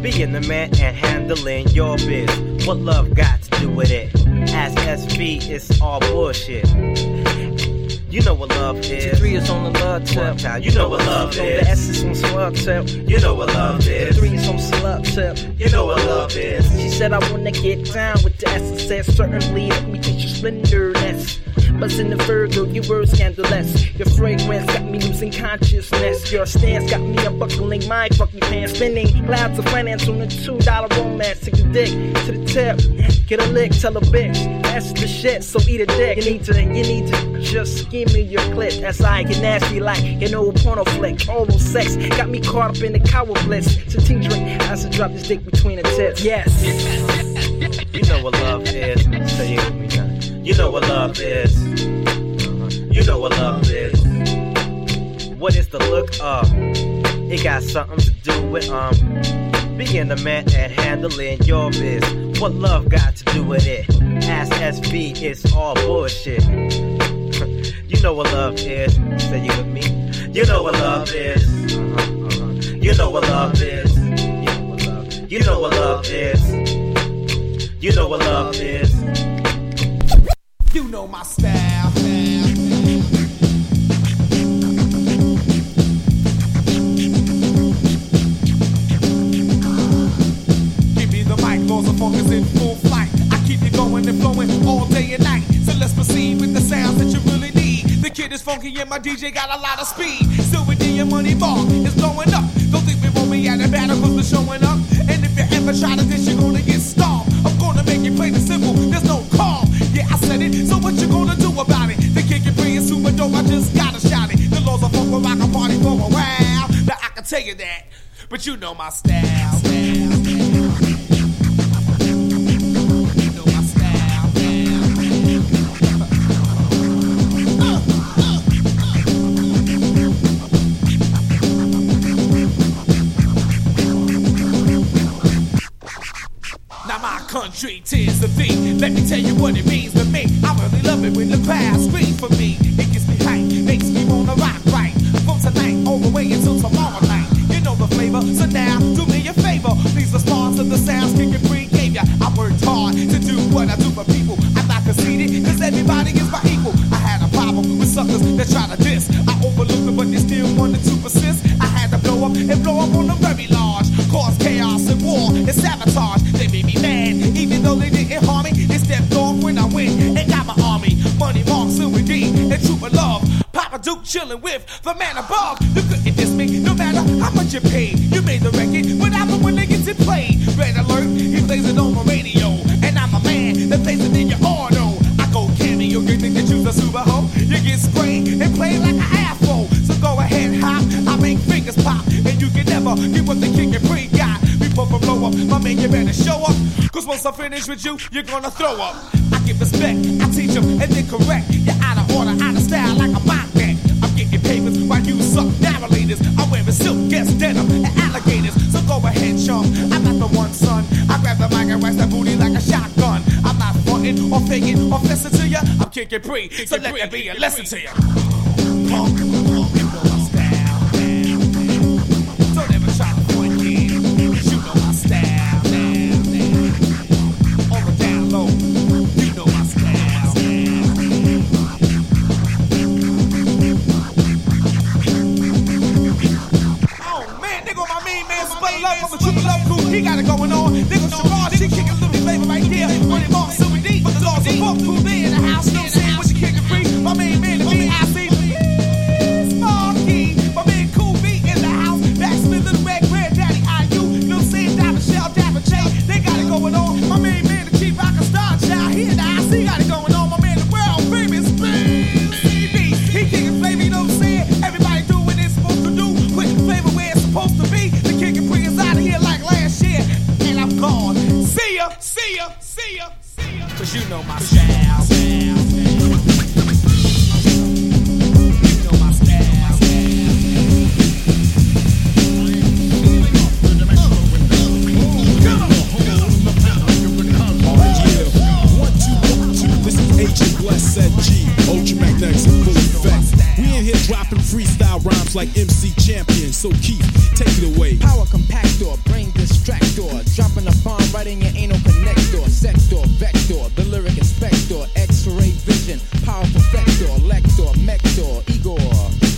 being the man and handling your biz. What love got to do with it? As S V, it's all bullshit. You know what love is. Three is on the love tip. You know what love is. The S is on slug tip. You know what love is. Three is on slug tip. You know what love is. She said I wanna get down with the S and said certainly let me teach you splendorness. But in the Virgo, you were scandalous. Your fragrance got me losing consciousness. Your stance got me unbuckling my fucking pants. Spending clouds of finance on a two dollar romance. Take a dick to the tip. Get a lick, tell a bitch. That's the shit, so eat a dick. You need to, you need to just give me your clip. That's like get nasty like an old porno flick. Oral sex got me caught up in the coward bliss. So tea drink, I should drop this dick between the tips. Yes. You know what love is. So you with me now. You know what love is. You know what love is. What is the look of? It got something to do with um being the man and handling your biz. What love got to do with it? Ask S V, it's all bullshit. You know what love is. Say you with me. You know what love is. You know what love is. You know what love is. You know what love is. You know my style. Focus in full flight. I keep you going and flowing all day and night. So let's proceed with the sounds that you really need. The kid is funky and my D J got a lot of speed. Silver D and Money Ball is blowing up. Don't think we won't be at a battle cause we're showing up. And if you ever try to dish, you're gonna get stomped. I'm gonna make you play the cymbal, there's no calm. Yeah, I said it, so what you gonna do about it? The kid can play is super dope, I just gotta shout it. The laws of funk will rock a party for a while. Now I can tell you that, but you know my style, style. Country, tis the thing. Let me tell you what it means to me. I really love it when the crowd screams for me. It gets me hyped, makes me wanna rock right. From tonight all the way until tomorrow night. You know the flavor, so now do me a favor. These response to the sounds King and Free gave ya. I worked hard to do what I do for people. I'm not conceited, cause everybody is my equal. I had a problem with suckers that try to diss. I overlooked them, but they still wanted to persist. I had to blow up and blow up on them very large. Cause chaos and war and sabotage. They made me mad, even though they didn't harm me. They stepped off when I win and got my army. Money Mark, Silver D, and Trooper Love. Papa Duke chillin' with the man above. You couldn't diss me, no matter how much you paid. You made the record, but I'm the one that gets it played. Red Alert, he plays it on my radio. And I'm a man that plays it in your auto. I go cameo, you think that you's a super hoe? You get sprayed and play like an afro. So go ahead, hop, I make fingers pop. And you can never get what the King and Free got. Blow up. My man, you better show up. Cause once I finish with you, you're gonna throw up. I give respect, I teach them, and then correct. You're out of order, out of style, like a bot deck. I'm getting papers while you suck narrators. I'm wearing silk, guest denim, and alligators. So go ahead, chum, I'm not the one, son. I grab the mic and wax that booty like a shotgun. I'm not frontin' or faking or flexing to ya. I'm kicking pre, kick so let pre, that be a lesson pre. To ya. Punk, punk, style. Don't ever try to point in. He got it going on. Niggas on hard, she kickin' a little flavor right here. Money Mark, Silver D, but the laws of funk through me in the house. No sin with the King and Free. My main man, the B I C He's Marquee. My man Cool B in the house. Backspin, Little Red, Granddaddy, I U. Little Sin, Diamond Shell, Diamond J. They got it going on. My main man, the Chief Rocker Star Child. He and the I C got it going on. My man, the world famous B C B. He kickin' flavor, you know what I'm saying? Everybody do what they're supposed to do. Put the flavor where it's supposed to be. The King and Free is out of here like last year. Gone. See ya, see ya, see ya, see ya. Cause you know my style. style. Freestyle rhymes like M C Champion, so Keith, take it away. Power compactor, brain distractor, dropping a bomb right in your anal connector, sector, vector, the lyric inspector, X-ray vision, powerful vector, lector, mector, Igor.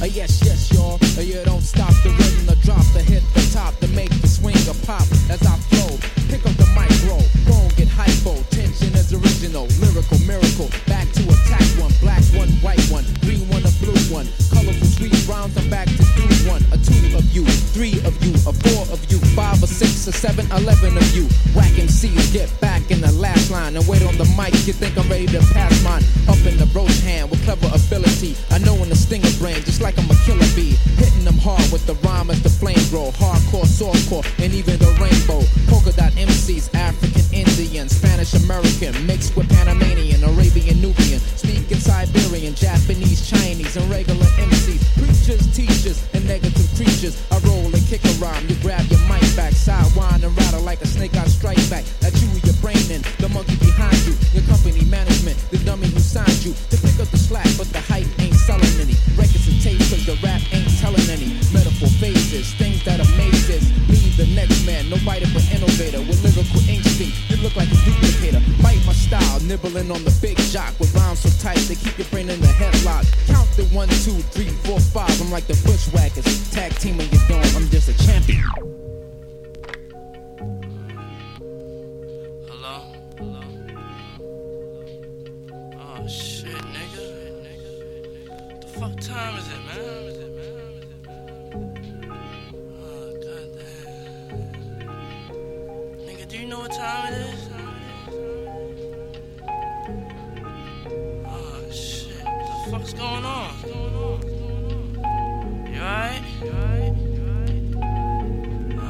Uh, yes, yes, y'all, uh, you don't stop the rhythm, the drop, the hit, the top, the make, the swing, the pop, as I flow, pick up the micro, phone, get hypo, tension is original, lyrical, miracle, back to attack one, black one, white one, green one, a blue one, colorful rounds, I'm back to do one, a two of you, three of you, a four of you, five or six or seven, eleven of you. Whack M Cs, get back in the last line and wait on the mic. You think I'm ready to pass mine? Up in the roach hand with clever ability. I know in the stinger brain, just like I'm a killer bee. Hitting them hard with the rhyme as the flame grow. Hardcore, softcore, and even the rainbow. Polka dot M Cs, African, Indian, Spanish, American, mixed with Panamanian, Arabian, Nubian, speaking Siberian, Japanese, Chinese, and regular M Cs. Preachers, teachers, and negative creatures. I roll and kick a rhyme. You grab your mic back, sidewind and nibbling on the big jock with rhymes so tight they keep your brain in the headlock. Count the one, two, three, four, five. I'm like the Bushwhackers, tag team when you don't. I'm just a champion. Hello? Hello? Oh shit, nigga. The fuck time is it, man? You know what time it is? Oh shit, what the fuck's going on? You alright? Uh,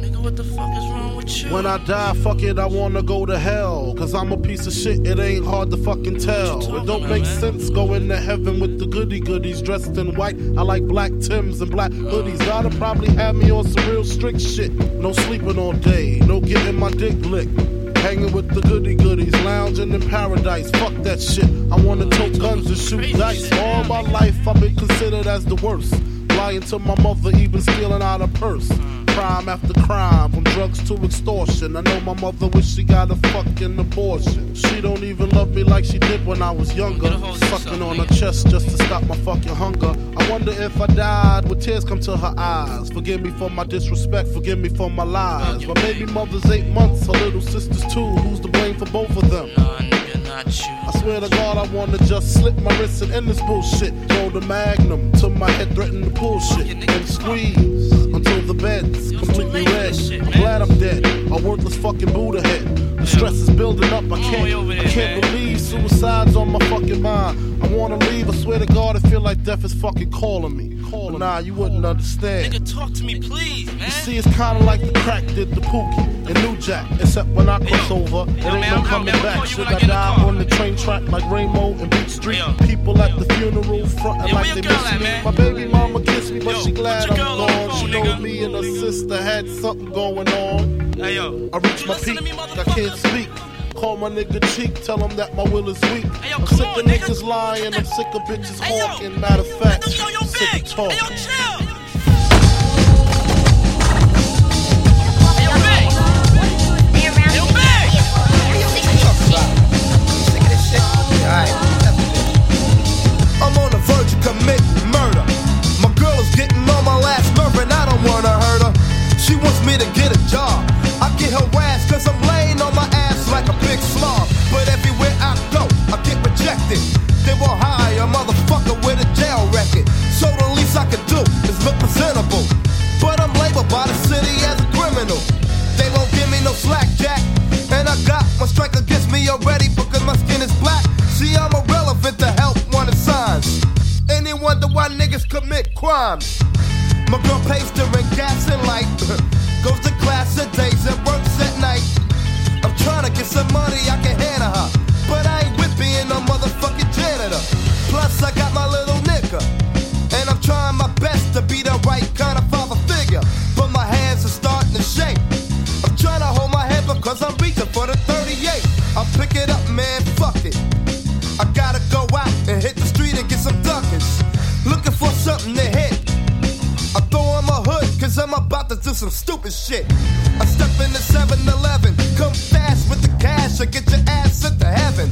nigga, what the fuck is wrong with you? When I die, fuck it, I wanna go to hell. Cause I'm a piece of shit, it ain't hard to fucking tell. It don't about, make man? sense going to heaven with the goody goodies dressed in white. I like black Tims and black hoodies. God'll probably have me on some real strict shit. No sleeping all day, no getting my dick licked. Hanging with the goody goodies, lounging in paradise. Fuck that shit. I wanna tote guns and shoot dice. All my life I've been considered as the worst. Lying to my mother, even stealing out her purse. Crime after crime, from drugs to extortion. I know my mother wish she got a fucking abortion. She don't even love me like she did when I was younger. Sucking on her chest just to stop my fucking hunger. I wonder if I died, would tears come to her eyes? Forgive me for my disrespect, forgive me for my lies. My baby mother's eight months, her little sister's two. Who's to blame for both of them? I swear to God I wanna just slip my wrist and end this bullshit. Throw the magnum till my head threatened to pull shit. And squeeze until the bed's completely red. I'm glad I'm dead, a worthless fucking Buddha head. The stress is building up, I can't, I can't believe suicide's on my fucking mind. I wanna leave, I swear to God I feel like death is fucking calling me. But nah, you wouldn't understand. Nigga, talk to me, please, man. You see, it's kinda like the crack did the Pookie and New Jack. Except when I cross Ayo. over, it Ayo, ain't man, no coming man, back. Should I die on the train track like Rainbow and Beach Street? Ayo. People Ayo. at the funeral frontin' Ayo, like they miss me. At, My baby mama kissed me, but Yo, she glad I'm gone. Phone, she know nigga. me and her sister had something going on. Ayo. I reached my peak, me, I can't speak. Call my nigga Cheek, tell him that my will is weak. Ayo, I'm sick on, of niggas, niggas lying, I'm sick of bitches hawking. Matter of fact, I'm sick of talking. Ayo, chill. Ayo, Big. Ayo, Big. You sick of this shit? Alright, I'm on the verge of committing murder. My girl is getting on my last nerve and I don't wanna hurt her. She wants me to get a job. I get her ass cause I'm laying on my ass like a big slob. But everywhere I go, I get rejected. They will hire a motherfucker with a jail record. So the least I can do is look presentable. But I'm labeled by the city as a criminal. They won't give me no slack, Jack. And I got my strike against me already because my skin is black. See, I'm irrelevant to help wanted signs. And they wonder why niggas commit crimes. My girl pays her in gas and light. Goes to class at days and works at night. I'm trying to get some money I can hand to her. But I ain't with being no motherfucking janitor. Plus I got my little nigga. And I'm trying my best to be the right kind of father figure. But my hands are starting to shake. I'm trying to hold my head because I'm reaching for the thirty-eight. I'll pick it up, man, fuck it. I gotta go out and hit the street and get some duckers. Looking for something to hit. I throw on my hood, cause I'm about to do some stupid shit. I step in the seven eleven, come fast with the cash, or get your ass sent to heaven.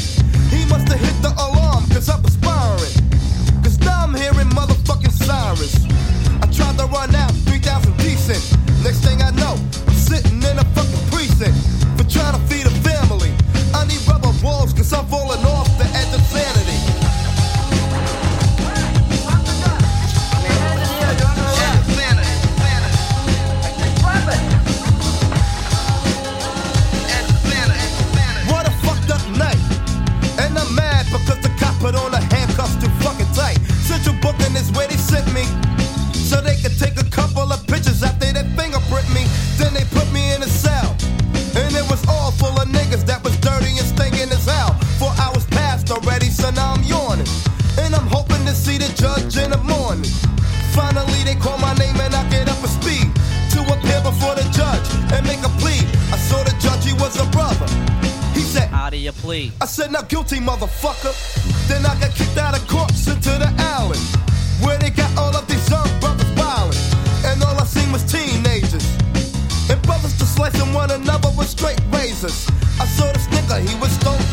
He must have hit the alarm, cause I'm perspiring. Cause now I'm hearing motherfucking sirens. I tried to run out, three thousand decent. Next thing I know, I'm sitting in a fucking precinct. For trying to feed a family. I need rubber walls, cause I'm falling off the edge of sanity. Because the cop put on the handcuffs too fucking tight. Central Booking is where they sent me, so they could take a couple of pictures after they fingerprint me. Then they put me in a cell, and it was all full of niggas that was dirty and stinking as hell. Four hours passed already, so now I'm yawning, and I'm hoping to see the judge in the morning. Finally they call my name and I get up to speed, to appear before the judge and make a plea. I saw the judge, he was a brother. He said, "How do you plead?" I said, "Not guilty, motherfucker." Then I got kicked out of court, sent to the alley, where they got all of these young brothers violent. And all I seen was teenagers, and brothers just slicing one another with straight razors. I saw this nigga, he was stoned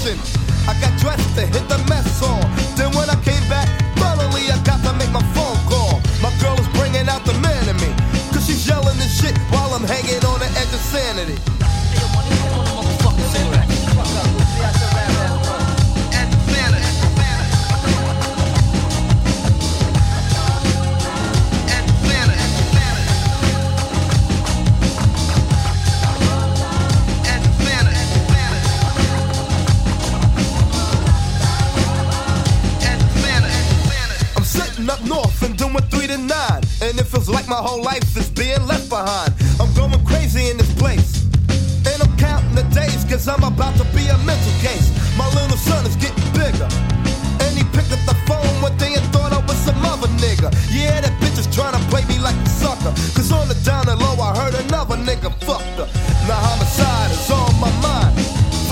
sessions. I got dressed to hit the mess hall. Then when I came back, finally I got to make my phone call. My girl is bringing out the man in me, cause she's yelling this shit while I'm hanging on the edge of sanity. And it feels like my whole life is being left behind. I'm going crazy in this place, and I'm counting the days, cause I'm about to be a mental case. My little son is getting bigger, and he picked up the phone one day and thought I was some other nigga. Yeah, that bitch is trying to play me like a sucker, cause on the down and low I heard another nigga fucked her. Now homicide is on my mind,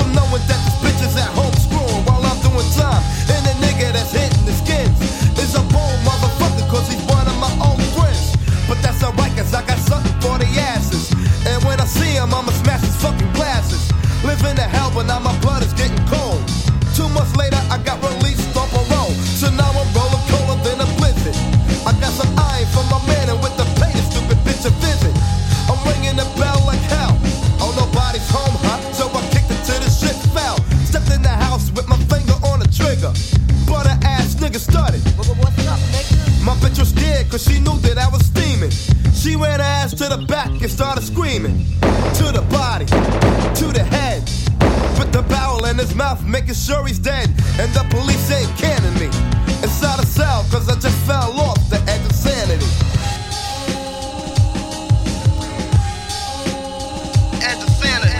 from knowing that this bitch is at home screwing while I'm doing time. And the nigga that's hitting the skins is a bold motherfucker, cause he's one of my own. But that's alright, cause I got something for the asses. And when I see him, I'ma smash his fucking glasses. Living the hell, but now my blood is getting cold. Two months later, I got released on parole. So now I'm rolling colder than a blizzard. I got some iron from my man, and with the pay, the stupid bitch a visit. I'm ringing the bell like hell. Oh, nobody's home, huh? So I kicked it till the shit fell. Stepped in the house with my finger on the trigger. Butter ass nigga started. What's up, nigga? My bitch was scared, cause she knew that I was. She ran her ass to the back and started screaming. To the body, to the head, with the barrel in his mouth, making sure he's dead. And the police ain't canning me inside a cell, cause I just fell off the edge of sanity. Edge of sanity.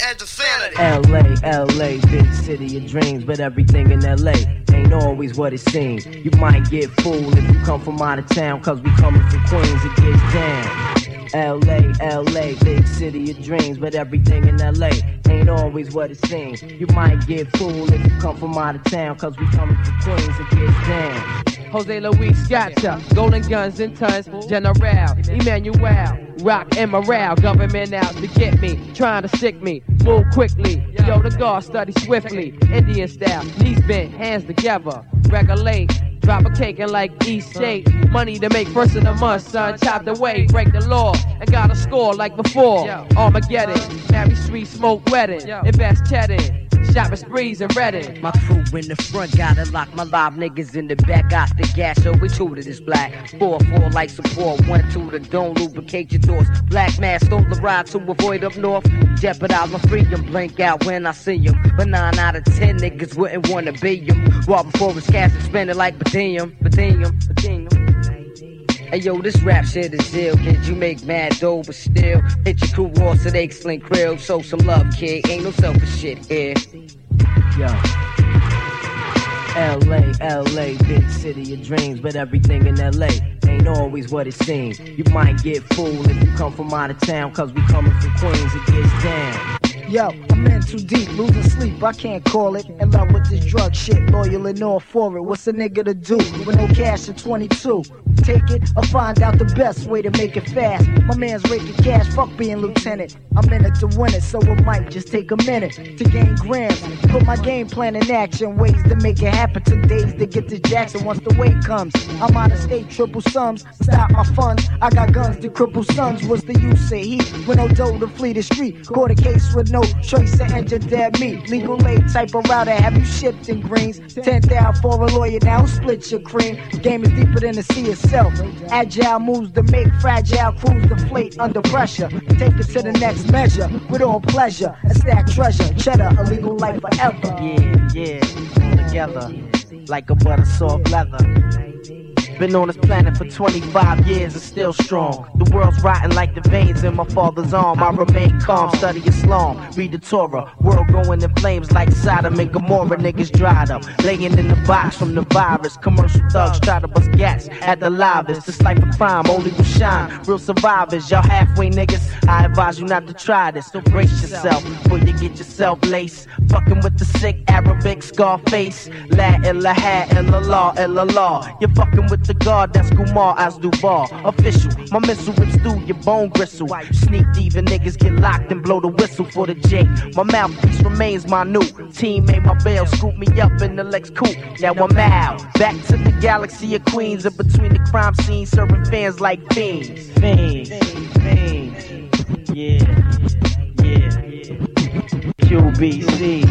Edge of sanity. L A, L A, big city of dreams, but everything in L A ain't always what it seems. You might get fooled if you come from out of town, cause we coming from Queens, it gets down. L A, L A, big city of dreams, but everything in L A ain't always what it seems. You might get fooled if you come from out of town, cause we coming from Queens, it gets down. Jose Luis gotcha, golden guns and tons, General, Emmanuel, rock and morale, government out to get me, trying to stick me, move quickly, yo the guard study swiftly, Indian style, knees bent, hands together, regulate, drop a cake and like East State, money to make first of the month, son, chopped away, break the law, and got a score like before, Armageddon, Mary Street, smoke wedding, invest cheddar. Shopping sprees and Reddit. My crew in the front gotta lock my live niggas in the back. Got the gas, so we true to this black. Four, four, like support. One, two, the don't lubricate your doors. Black mask, don't the ride to avoid up north. Jeopardize my freedom, blink out when I see him. But nine out of ten niggas wouldn't wanna be him. Robbing for his cash and spend it like Badinum, Badinum, Badinum. Hey yo, this rap shit is ill, kid. You make mad dough, but still hit your crew raw so they sling krill. Show some love, kid. Ain't no selfish shit here. Yo, L A, L A, big city of dreams, but everything in L A ain't always what it seems. You might get fooled if you come from out of town, cause we coming from Queens, it gets down. Yo, I'm in too deep, losing sleep, I can't call it. In love with this drug shit, loyal and all for it. What's a nigga to do with no cash in twenty-two? Take it or find out the best way to make it fast. My man's raking cash, fuck being lieutenant. I'm in it to win it, so it might just take a minute to gain grams. Put my game plan in action, ways to make it happen. Took days to get to Jackson once the weight comes. I'm out of state, triple sums, stop my funds. I got guns to cripple sons, what's the use of heat? With no dough to flee the street, caught a case with no choice to enter dead meat. Legal aid type of router, have you shipped in greens? ten thousand for a lawyer, now split your cream. Game is deeper than the sea itself. Agile moves to make fragile crews deflate under pressure. Take it to the next measure with all pleasure and stack treasure. Cheddar, a legal life forever. Yeah, yeah, all together like a butter soft leather. Been on this planet for twenty-five years and still strong. The world's rotten like the veins in my father's arm. I remain calm, study Islam, read the Torah. World going in flames like Sodom and Gomorrah. Niggas dried up, laying in the box from the virus. Commercial thugs try to bust gas at the lobbyists. This life of crime only will shine. Real survivors, y'all halfway niggas. I advise you not to try this, so brace yourself before you get yourself laced. Fucking with the sick Arabic Scarface. La ilaha illallah illallah. You're fucking with to God, that's Kumar Asdubar. Official, my missile rips through your bone gristle. Sneak thieving niggas get locked and blow the whistle for the J. My mouthpiece remains my new teammate, my bail, scoop me up in the Lex Coupe. Now I'm out, back to the galaxy of Queens, and between the crime scene, serving fans like fiends. Fiends, fiends, yeah, yeah. Q B C,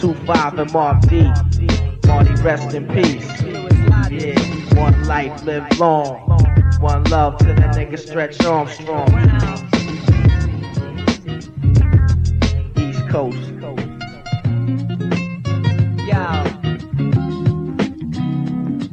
two five and Marv D. Marty, rest in peace. Yeah, one life live long, one love to that nigga Stretch Armstrong. East Coast. Yo.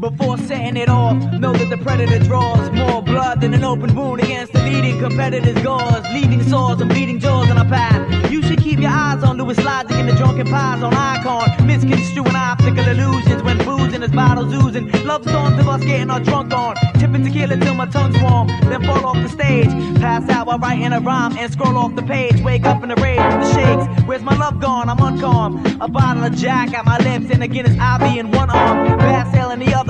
Before setting it off, know that the predator draws more blood than an open wound against the leading competitor's gauze, leaving sores and bleeding jaws on our path. You should keep your eyes on Louis Logic and the drunken pies on Icon, misconstruing optical illusions when booze in his bottles oozing. Love songs of us getting our drunk on, tipping tequila till my tongue's warm, then fall off the stage, pass out while writing a rhyme and scroll off the page, wake up in a rage from the shakes. Where's my love gone? I'm uncalm. A bottle of Jack at my lips and again it's I V in one arm, fast sale in the other.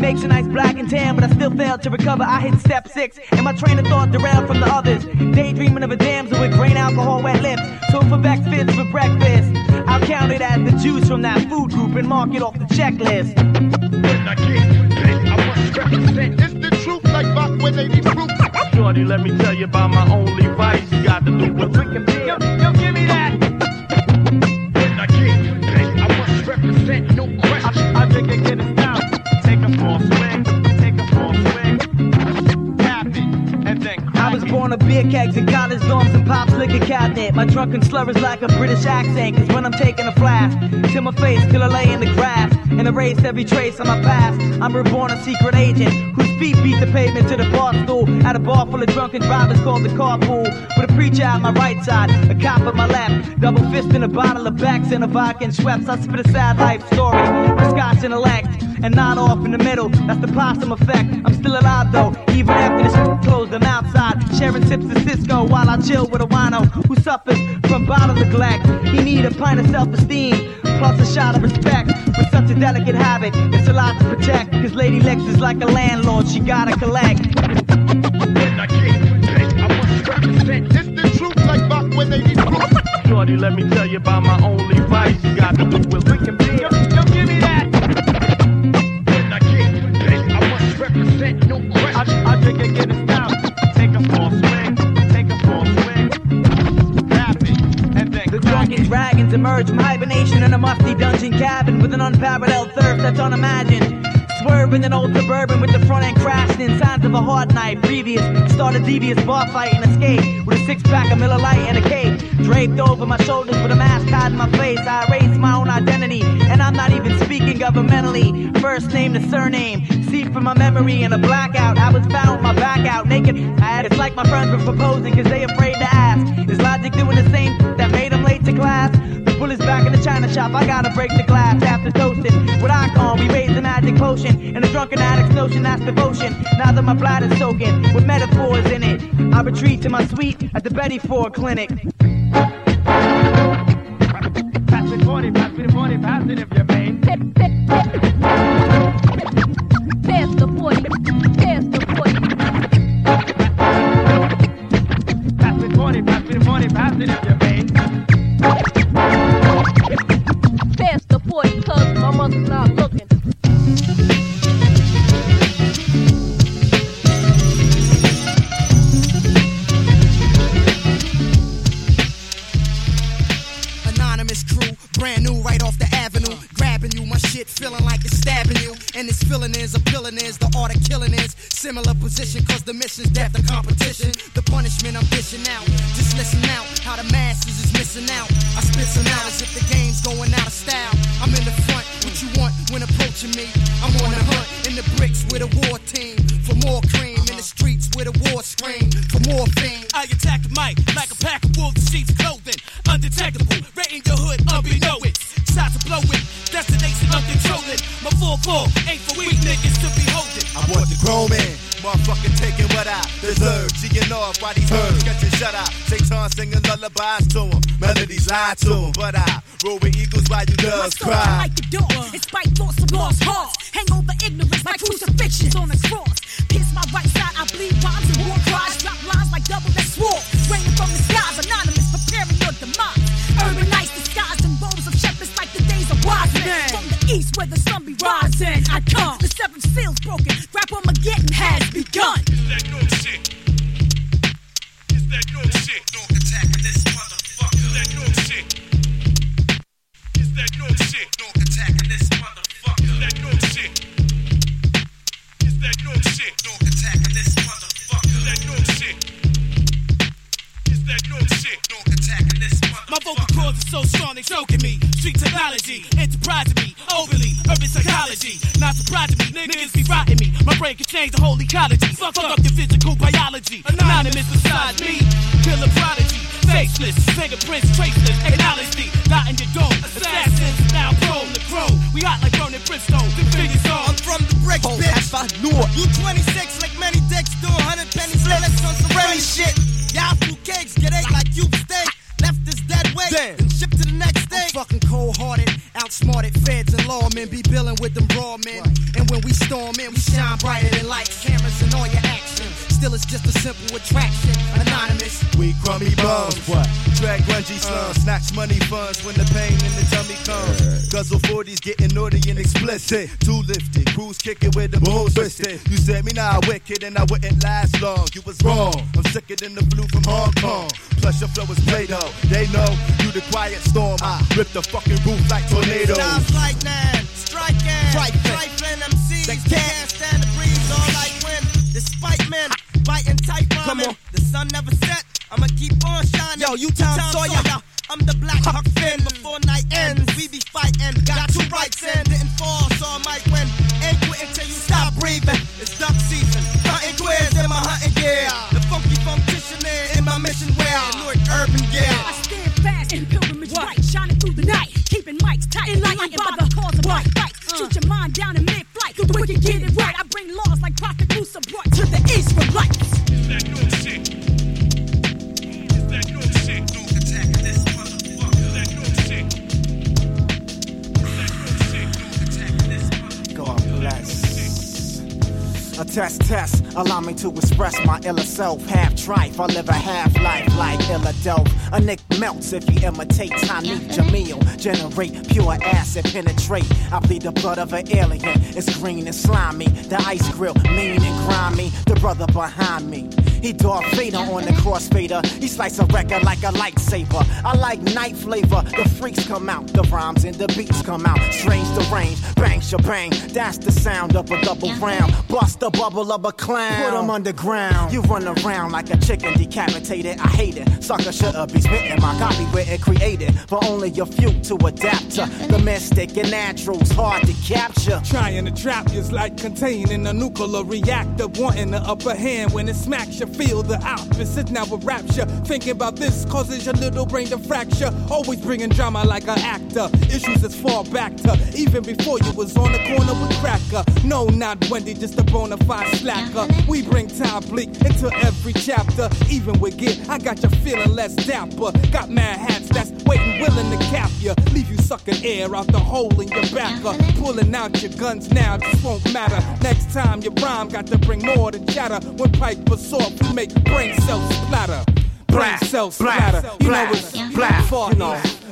Makes a nice black and tan, but I still fail to recover. I hit step six and my train of thought derailed from the others, daydreaming of a damsel with grain alcohol wet lips. So for back fits for breakfast, I'll count it as the juice from that food group and mark it off the checklist. When I get paid, I must represent. It's the truth, like Vakill when they be proof. Shorty, let me tell you about my only vice. You got to do with Wikipedia. Yo, yo, give me that. When I get paid, I must represent. No question. I, I think I get it down. Take a full swing. Take a full swing. Tap it and then crack. I was born a beer kegs and college dorms and pops liquor cabinet. My drunken slur is like a British accent, cause when I'm taking a flash, till my face, till I lay in the grass, and erase every trace of my past. I'm reborn a secret agent, whose feet beat the pavement to the bar stool, at a bar full of drunken drivers called the carpool, with a preacher at my right side, a cop at my left, double fist in a bottle of Beck's and a vodka and Schweppes. I spit a sad life story, a Scotch intellect, and not off in the middle, that's the possum effect. I'm still alive though, even after this shit closed, I'm outside, sharing sips of Cisco while I chill with a wino who suffers from bottle neglect. He need a pint of self-esteem, plus a shot of respect. With such a delicate habit, it's a lot to protect, cause Lady Lex is like a landlord, she gotta collect. When I get paid, I must represent. This the truth, like Bach when they need proof. Shorty, let me tell you about my only vice. You got to do with Wikipedia. Yo, yo, give me that. When I get paid, I must represent. No question. I, I think I get it down. Take a full swing. Take a full swing. Tap it, and then the drunken dragons emerge from hibernation in a musty dungeon cabin with an unparalleled thirst that's unimagined. Swerving an old suburban with the front end crashing in signs of a hard night previous. Start a devious bar fight and escape with a six pack of Miller Lite and a cape draped over my shoulders with a mask hiding my face. I erase my own identity and I'm not even speaking governmentally. First name to surname, seep from my memory in a blackout. I was found my back out naked. It's like my friends were proposing cause they afraid to ask. Is Logic doing the same that made them late to class? Bullets back in the China shop, I gotta break the glass after toasting. With Icon, we raise the magic potion, and a drunken addict's notion that's devotion. Now that my bladder's soaking, with metaphors in it, I retreat to my suite at the Betty Ford Clinic. Pass it forty, pass it forty, pass it if you may. Pass the forty, pass the forty. Pass it forty, pass it forty, pass it if you may. Pass the forty, cause my mother's not looking. Anonymous crew, brand new right off the avenue. Grabbing you, my shit feeling like it's stabbing you. And this feeling is a pillin' is, the art of killing is. Similar position, cause the mission's death of competition. The punishment I'm dishing out. Just listen out, how the masses is missing out. I spit some out as if the game's going out of style. I'm in the front, what you want when approaching me. I'm on the hunt, in the bricks with a war team. For more cream, in the streets with a war scream. For more fame. I attack the mic like a pack of wolves in sheep's clothing. Undetectable, raiding your hood, unbeknownst. Shots are blowing, destination uncontrolling. My four four ain't for weak niggas to be holding. I want the grown man. Motherfucker taking what I deserve. G and R by these herbs, got your shut out. Shaitan singing lullabies to him. Melodies lie to him. But I roll with eagles while you doves cry. My soul, I like the door. It's spite thoughts of lost hearts. Hang over ignorance like crucifixions on a not come. The seventh seal's broken. Rap on my getting has begun. Is that your shit? Is that your shit? Don't attack this motherfucker. Is that your shit? Is that your shit? Don't attack this motherfucker. Is that your shit? Is that your shit? Don't attack this motherfucker. Is that your shit? Is that your shit? Don't attack this motherfucker. My vocal cords are so strong they choking me. Street technology, enterprise me, overly, urban psychology. Not surprising me, niggas be rotting me. My brain can change the whole ecology. Fuck up your physical biology. Anonymous beside me, killer prodigy. Faceless, fingerprints, traceless, acknowledge me. Not in your dome, assassins, now prone to grow. We hot like burning brimstone, the fingers on. I'm from the bricks, oh, bitch. I knew it. You twenty-six, like many dicks, do one hundred pennies. Let us on some rainy shit. Y'all food cakes, get ate like you steak. Left is dead weight, damn, and shipped to the next day. I'm fucking cold-hearted, outsmarted feds and lawmen be billing with them raw men. Right. And when we storm in, we shine brighter than lights, cameras and all your action. Still, it's just a simple attraction. Anonymous, we crummy bums. What? Drag grungy slums, uh. snatch money funds when the pain in the tummy comes. Yeah. Guzzle forties, getting naughty and explicit. Too lifted, cruise kicking with the moves twisted. You said me nah wicked and I wouldn't last long. You was wrong. I'm sicker than the flu from Hong Kong. Plus your flow is Play-Doh. They know you the quiet storm. I rip the fucking roof like tornadoes. Styles like nine, striking, trifling M Cs. They can't stand the breeze all like wind. Despite men biting tight rhyming, the sun never set. I'ma keep on shining. Yo, you Tom Sawyer. I'm the Black Huck Finn. Before night ends, we be fighting. Got two rights in. Didn't fall, so I might win. Ain't quit until you stop breathing. It's duck season. Hunting queers in my hunting gear. The funky functionary in my mission wear. Newark urban gear. I stand fast in pilgrimage right, shining through the night, keeping mics tight, enlightened by the cause of white fight. Shoot your mind down in mid-flight. The wicked get it right. I bring laws like Prophet Musa brought to the east from lights. Is that your shit? Is that your shit? Don't attack this motherfucker. Is that your shit? Is that your shit? Don't attack this motherfucker. God bless. A test, test. Allow me to express my iller self. Half trife. I live a half life like iller dope. A nick melts if he imitates. I need Jamil. Generate pure acid, penetrate. I bleed the blood of an alien. It's green and slimy. The ice grill, mean and grimy. The brother behind me. He Darth Vader on the crossfader. He slice a record like a lightsaber. I like night flavor. The freaks come out. The rhymes and the beats come out. Strange deranged. Bang, shebang. That's the sound of a double round. Bust the bubble of a clown. Put him underground. You run around like a chicken decapitated. I hate it. Sucker should have been spitting. My copywritten created. But only a few to adapt to. The mystic and natural's hard to capture. Trying to trap you's like containing a nuclear reactor. Wanting the upper hand when it smacks you. Feel the opposite, now a rapture. Thinking about this causes your little brain to fracture. Always bringing drama like an actor. Issues as far back to even before you was on the corner with cracker. No, not Wendy, just a bona fide slacker. We bring time bleak into every chapter. Even with it, I got you feeling less dapper. Got mad hats that's waiting, willing to cap you. Leave you sucking air out the hole in your backer. Pulling out your guns now, this won't matter. Next time your rhyme got to bring more than chatter. When pipe was soft, we make brain cells splatter. Brain cells splatter. You know it's black. Far enough.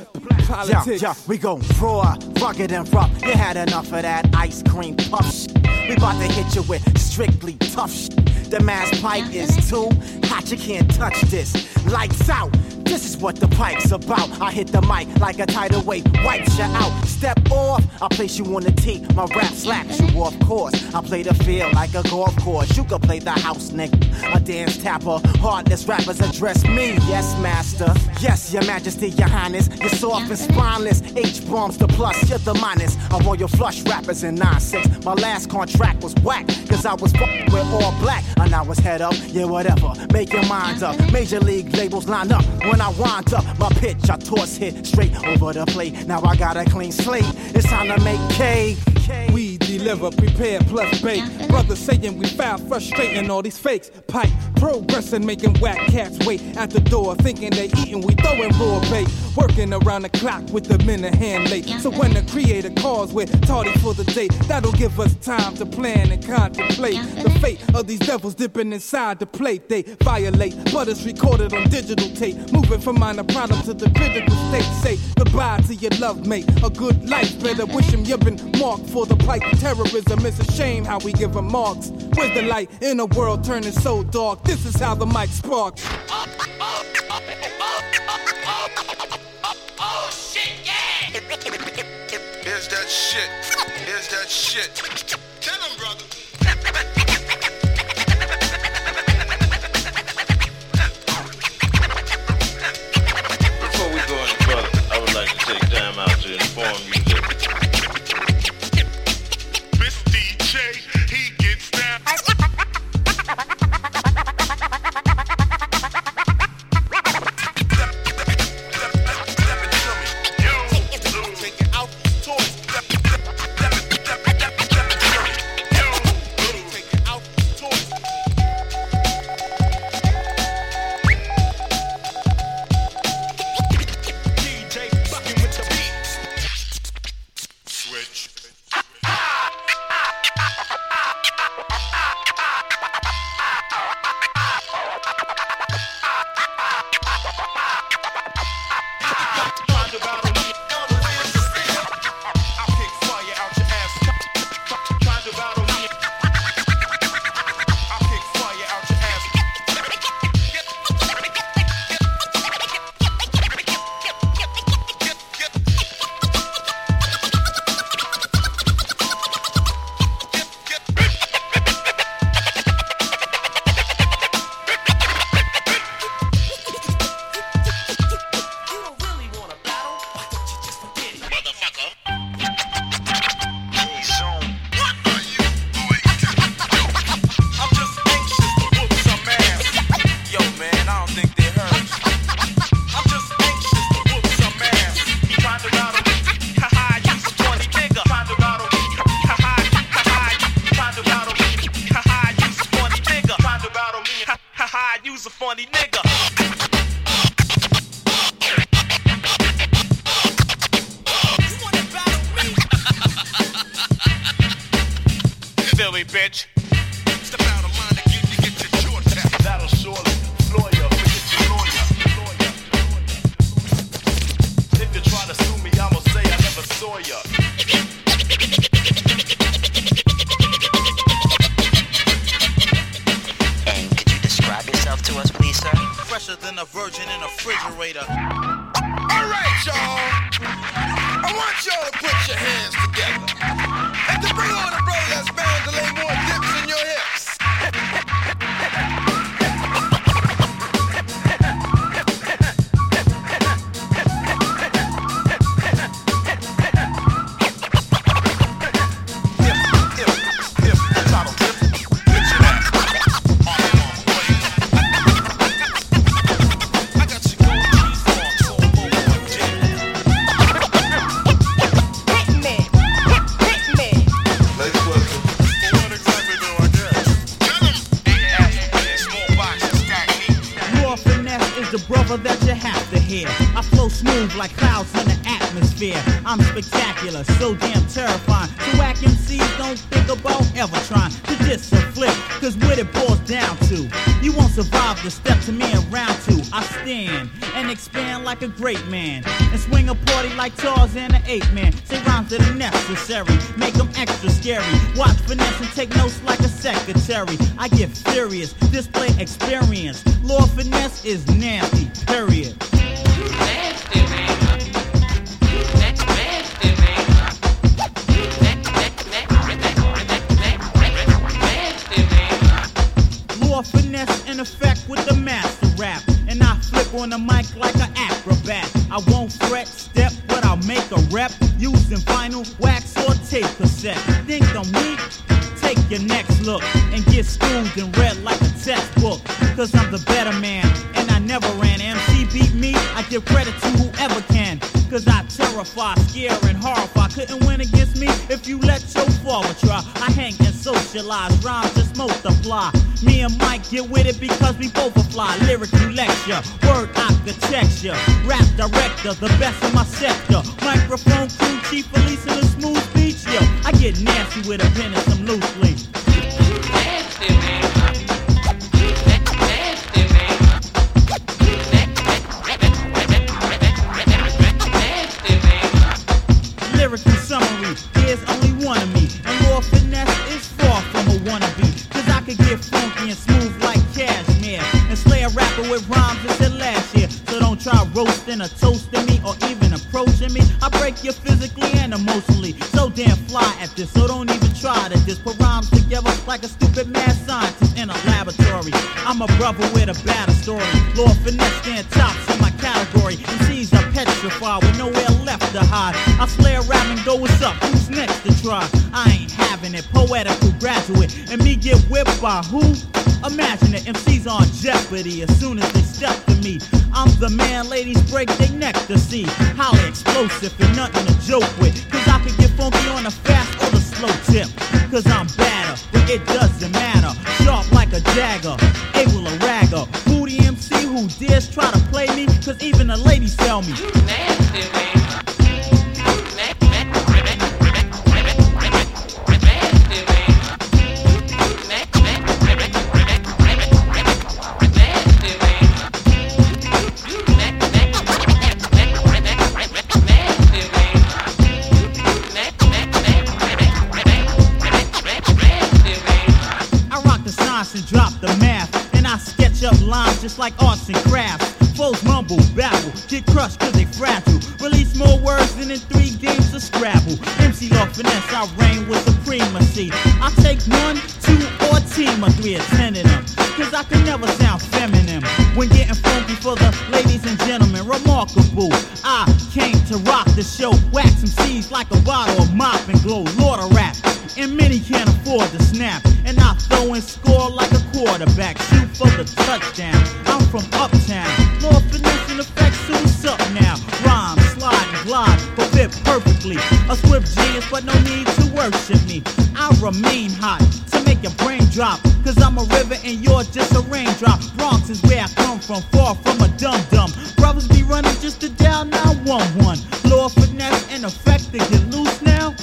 Politics. Yeah, yeah, we gon' roar, rugged and rough. You had enough of that ice cream puff shit. We bout to hit you with strictly tough shit. The mass pipe is too hot, you can't touch this. Lights out, this is what the pipe's about. I hit the mic like a tidal wave, wipes you out. Step off, I place you on the tee. My rap slaps you off course. I play the field like a golf course. You can play the house, nigga. A dance tapper, heartless rappers address me. Yes, master. Yes, your majesty, your highness. You're soft and spineless. H-bombs, the plus, you're the minus. I want your flush rappers in nine six. My last contract was whack, cause I was fucking with all black. And I was head up, yeah, whatever. Make your minds up. Major league labels line up. When I wind up, my pitch, I toss hit straight over the plate. Now I got a clean slate. It's time to make cake. We deliver, prepare, plus bake. Brothers saying we foul, frustrating all these fakes. Pipe, progressing, making whack cats wait at the door. Thinking they eating, we throwing raw bait. working around the clock with the men a hand late. So when the creator calls, we're tardy for the day. That'll give us time to plan and contemplate the fate of these devils dipping inside the plate. They violate, but it's recorded on digital tape. Moving from minor problems to the critical state. Say goodbye to your love mate, a good life. Better wish him you've been marked for the plight of terrorism. It's a shame how we give him marks. Where's the light in a world turning so dark? This is how the mic sparks. Oh shit, yeah! Here's that shit. Here's that shit. Tell him, brother. Before we go any further, I would like to take time out to inform you that this D J, he gets down. I'm spectacular, so damn terrifying. So whack M Cs don't think about ever trying to diss or flip, cause what it boils down to, you won't survive the step to me in round two. I stand and expand like a great man and swing a party like Tarzan and Ape Man. Say rhymes that are necessary, make them extra scary. Watch finesse and take notes like a secretary. I get furious, display experience. Law finesse is nasty, period. On the mic like an acrobat, I won't fret, step, but I'll make a rep, using vinyl, wax, or tape cassette. Think I'm weak? Take your next look, and get schooled and read like a textbook, cause I'm the better man, and I never ran. M C beat me, I give credit to whoever can, cause I terrify, scare, and horrify. Couldn't win against me if you let your forward try. I hang inside socialize, rhymes just multiply. Me and Mike get with it because we both are fly. Lyric you lecture, word architecture, rap director, the best in my sector. Microphone crew, chief police and a smooth beach, yo. I get nasty with a pen and some loose leaf. Nasty man. Lyrical summary, there's only one of me, and raw finesse is far from a wannabe. Cause I could get funky and smooth like cashmere, and slay a rapper with rhymes until last year. So don't try roasting or toasting me, or even approaching me. I break you physically and emotionally, so damn fly at this, so don't even try to diss. Put rhymes together like a stupid mad scientist in a laboratory. I'm a brother with a battle story, raw finesse stand tops in my category. M Cs are petrified with nowhere left to hide. I slay a rap and go, what's up, who's next to try? I ain't having it, poetical graduate, and me get whipped by who? Imagine it, M Cs on jeopardy as soon as they step to me. I'm the man ladies break their neck to see, highly explosive and nothing to joke with. Cause I could get funky on the fast or the slow tip, cause I'm badder, but it doesn't matter. Sharp like a dagger, able to ragger. Who the M C who dares try to play me? Cause even the ladies tell me, you nasty man. Just like arts and crafts, foes mumble, babble, get crushed cause they fragile. Release more words than in three games of Scrabble. M C law finesse, I reign with supremacy. I take one, two, or team of three attending them, cause I can never sound feminine when getting funky for the ladies and gentlemen. Remarkable, I came to rock the show, wax some seeds like a bottle of mop and glow. Lord of rap, and many can't afford to snap, and I throw and score like a quarterback. Shoot for the touchdown, I'm from uptown. More finesse and effects, who's up now? Rhyme, slide, and glide, but fit perfectly. A swift genius, but no need to worship me. I remain hot to make your brain drop, cause I'm a river and you're just a raindrop. Bronx is where I come from, far from a dum-dum. Brothers be running just to dial nine one one. Law finesse and effect to get loose now.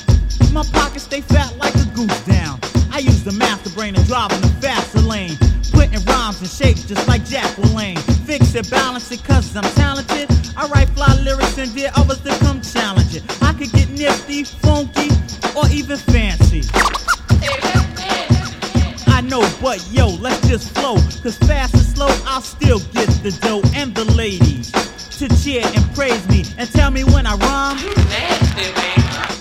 My pockets stay fat like a goose down. I use the master brain and drive in the faster lane. Putting rhymes and shapes just like Jacqueline. Fix it, balance it, cause I'm talented. I write fly lyrics and dare others to come challenge it. I could get nifty, funky, or even fancy. I know, but yo, let's just flow. Cause fast and slow, I'll still get the dough. And the ladies to cheer and praise me and tell me when I rhyme, you nasty man.